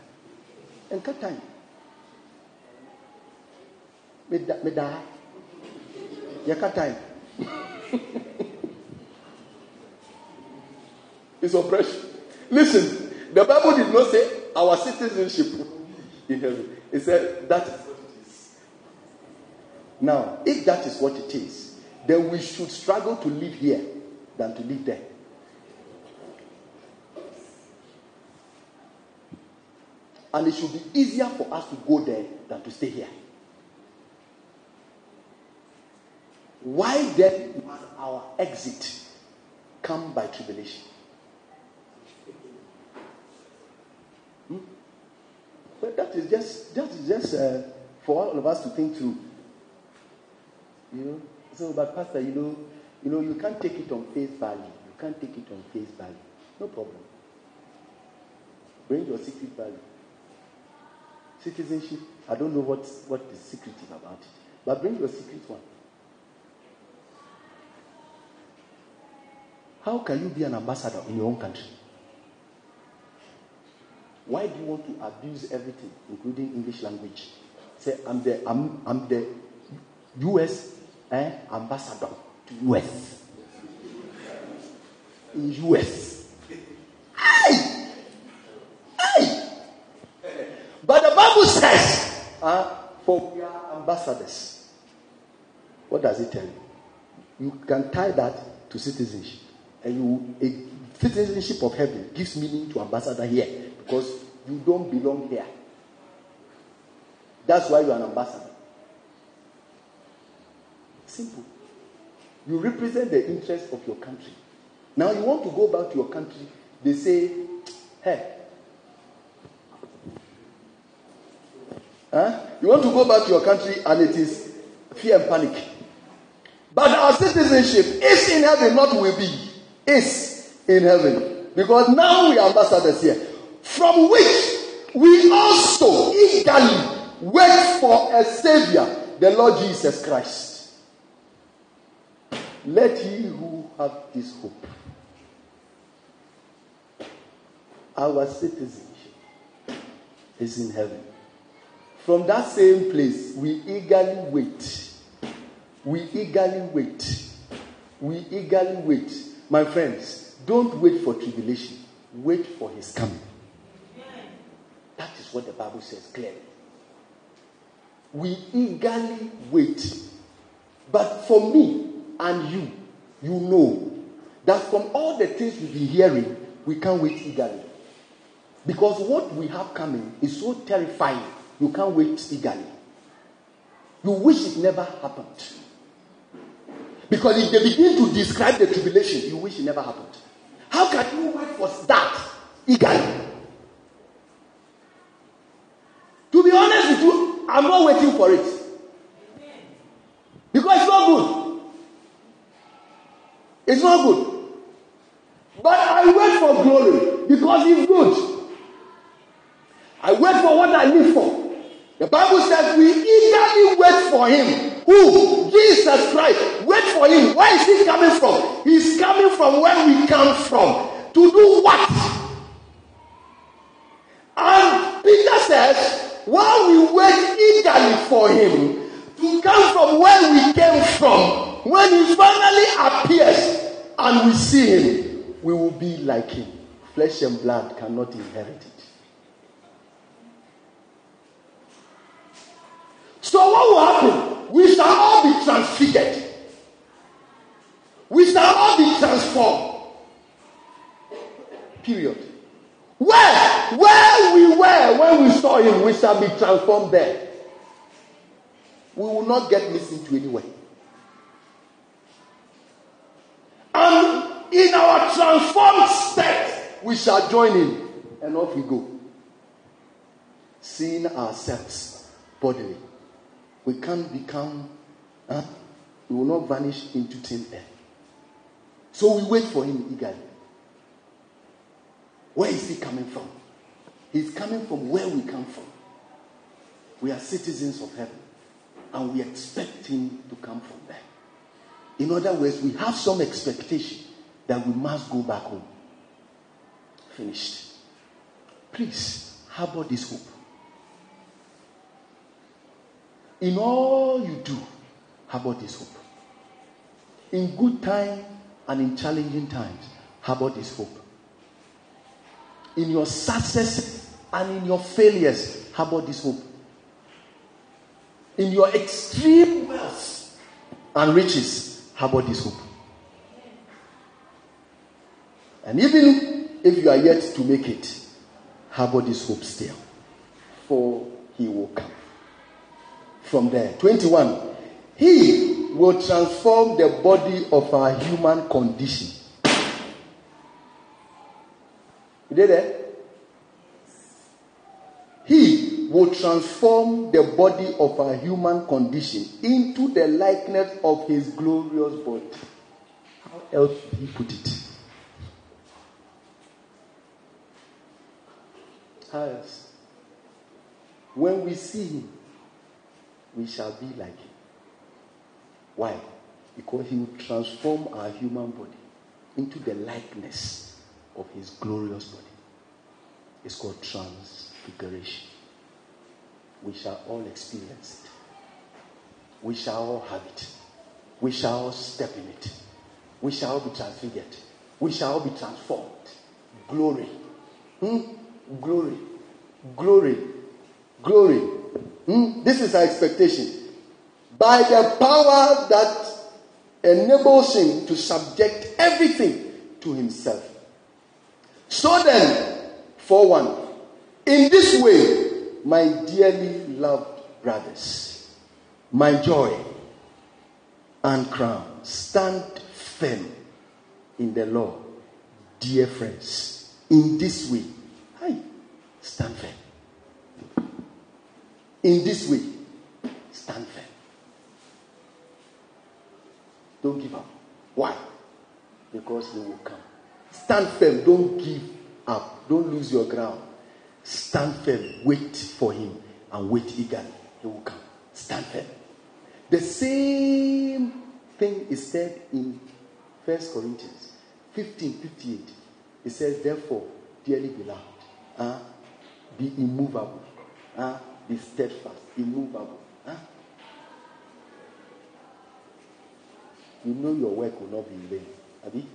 And cut time. Meda. Yaka time. It's oppression. Listen, the Bible did not say our citizenship in heaven. It said that is what it is. Now, if that is what it is, then we should struggle to live here than to live there. And it should be easier for us to go there than to stay here. Why then must our exit come by tribulation? But that is just for all of us to think through. You know. So, but Pastor, you know, you can't take it on face value. No problem. Bring your secret value. citizenship, I don't know what the secret is about it. But bring your secret one. How can you be an ambassador in your own country? Why do you want to abuse everything, including English language? Say, I'm the U.S. ambassador to U.S. in U.S. Aye! Aye! But the Bible says, for we are ambassadors. What does it tell you? You can tie that to citizenship. And citizenship of heaven gives meaning to ambassador here. Because you don't belong here. That's why you are an ambassador. Simple. You represent the interests of your country. Now you want to go back to your country. They say, hey. Huh? You want to go back to your country and it is fear and panic. But our citizenship is in heaven, not will be. Is in heaven. Because now we are ambassadors here. From which we also eagerly wait for a Savior, the Lord Jesus Christ. Let he who have this hope, our citizenship is in heaven. From that same place, we eagerly wait. We eagerly wait. We eagerly wait. My friends, don't wait for tribulation. Wait for his coming. That is what the Bible says clearly. We eagerly wait. But for me and you, you know that from all the things we've been hearing, we can't wait eagerly. Because what we have coming is so terrifying, you can't wait eagerly. You wish it never happened. Because if they begin to describe the tribulation, you wish it never happened. How can you wait for that eagerly? To be honest with you, I'm not waiting for it. Because it's not good. It's not good. But I wait for glory because it's good. I wait for what I live for. The Bible says we eagerly wait for him. Who? Jesus Christ. Wait for him. Where is he coming from? He's coming from where we come from. To do what? And Peter says, while we wait eagerly for him to come from where we came from, when he finally appears and we see him, we will be like him. Flesh and blood cannot inherit it. So what will happen? We shall all be transfigured. We shall all be transformed. Period. Where we were when we saw him, we shall be transformed there. We will not get missing to anywhere. And in our transformed state, we shall join him. And off we go. Seeing ourselves bodily. We can't become, we will not vanish into thin air. So we wait for him eagerly. Where is he coming from? He's coming from where we come from. We are citizens of heaven. And we expect him to come from there. In other words, we have some expectation that we must go back home. Finished. Please, harbor this hope. In all you do, harbor this hope. In good time and in challenging times, harbor this hope. In your success and in your failures, harbor this hope. In your extreme wealth and riches, harbor this hope. And even if you are yet to make it, harbor this hope still. For he will come. From there, 21. He will transform the body of our human condition. Did it? He will transform the body of our human condition into the likeness of his glorious body. How else did he put it? How else? When we see him, we shall be like him. Why? Because he will transform our human body into the likeness of his glorious body. It's called transfiguration. We shall all experience it. We shall all have it. We shall all step in it. We shall all be transfigured. We shall all be transformed. Glory. Glory. Glory. Glory. This is our expectation. By the power that enables him to subject everything to himself. So then, for one, in this way, my dearly loved brothers, my joy and crown, stand firm in the Lord, dear friends. In this way, stand firm. In this way, stand firm. Don't give up. Why? Because they will come. Stand firm. Don't give up. Don't lose your ground. Stand firm. Wait for him and wait eagerly. He will come. Stand firm. The same thing is said in 1 Corinthians 15:58. It says, therefore, dearly beloved, be immovable. Be steadfast. Immovable. You know your work will not be in vain. Abi?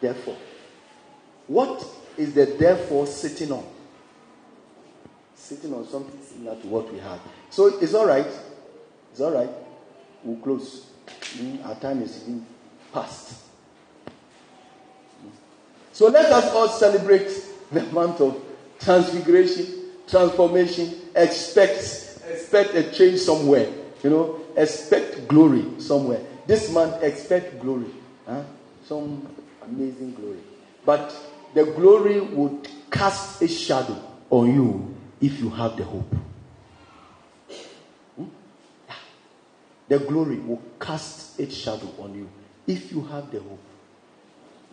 Therefore. What is the therefore sitting on? Sitting on something similar to what we had. So it's all right. It's all right. We'll close. Our time is even past. So let us all celebrate the month of transfiguration, transformation. Expect a change somewhere. You know, expect glory somewhere. This month, expect glory. Some amazing glory. But the glory would cast a shadow on you if you have the hope. The glory will cast its shadow on you if you have the hope.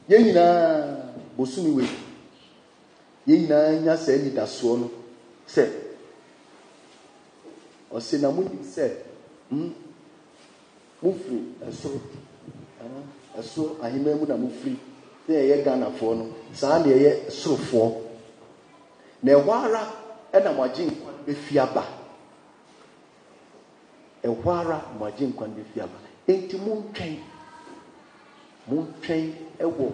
Yenina bosumiwe. Yenina nyase ni dasuono. Say. O se na mu say. Mufri aso ahime mu na mufri. Say ye Ghana for no. Sa na ye sorofo. Na wara e na magin kwan be fiaba. Ewara magin kwan be fiaba. Enti mu twen. Mountain ewo,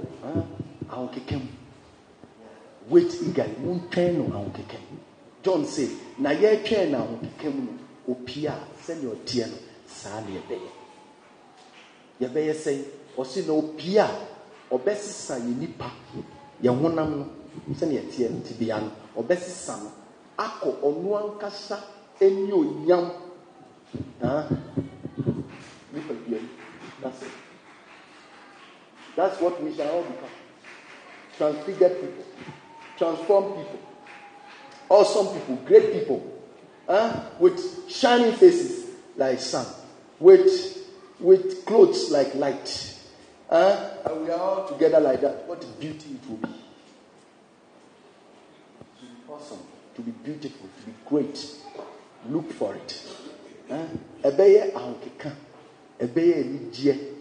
aunkekem. Wait eagerly. Mountain no aunkekem. John said, "Na ye train na aunkekem no opia send your tear no sa na yebe ye." Yebe ye say, "O si na opia obesisa ye nipa ye honam no send your tear ti bia no obesisa no akọ onu ankasa eni onyam." Nipa bia. That's it. That's what we shall all become. Transfigured people. Transformed people. Awesome people. Great people. With shining faces like sun. With clothes like light. And we are all together like that. What beauty it will be. To be awesome. To be beautiful. To be great. Look for it. Ebeye ankeka. Ebeye nijie.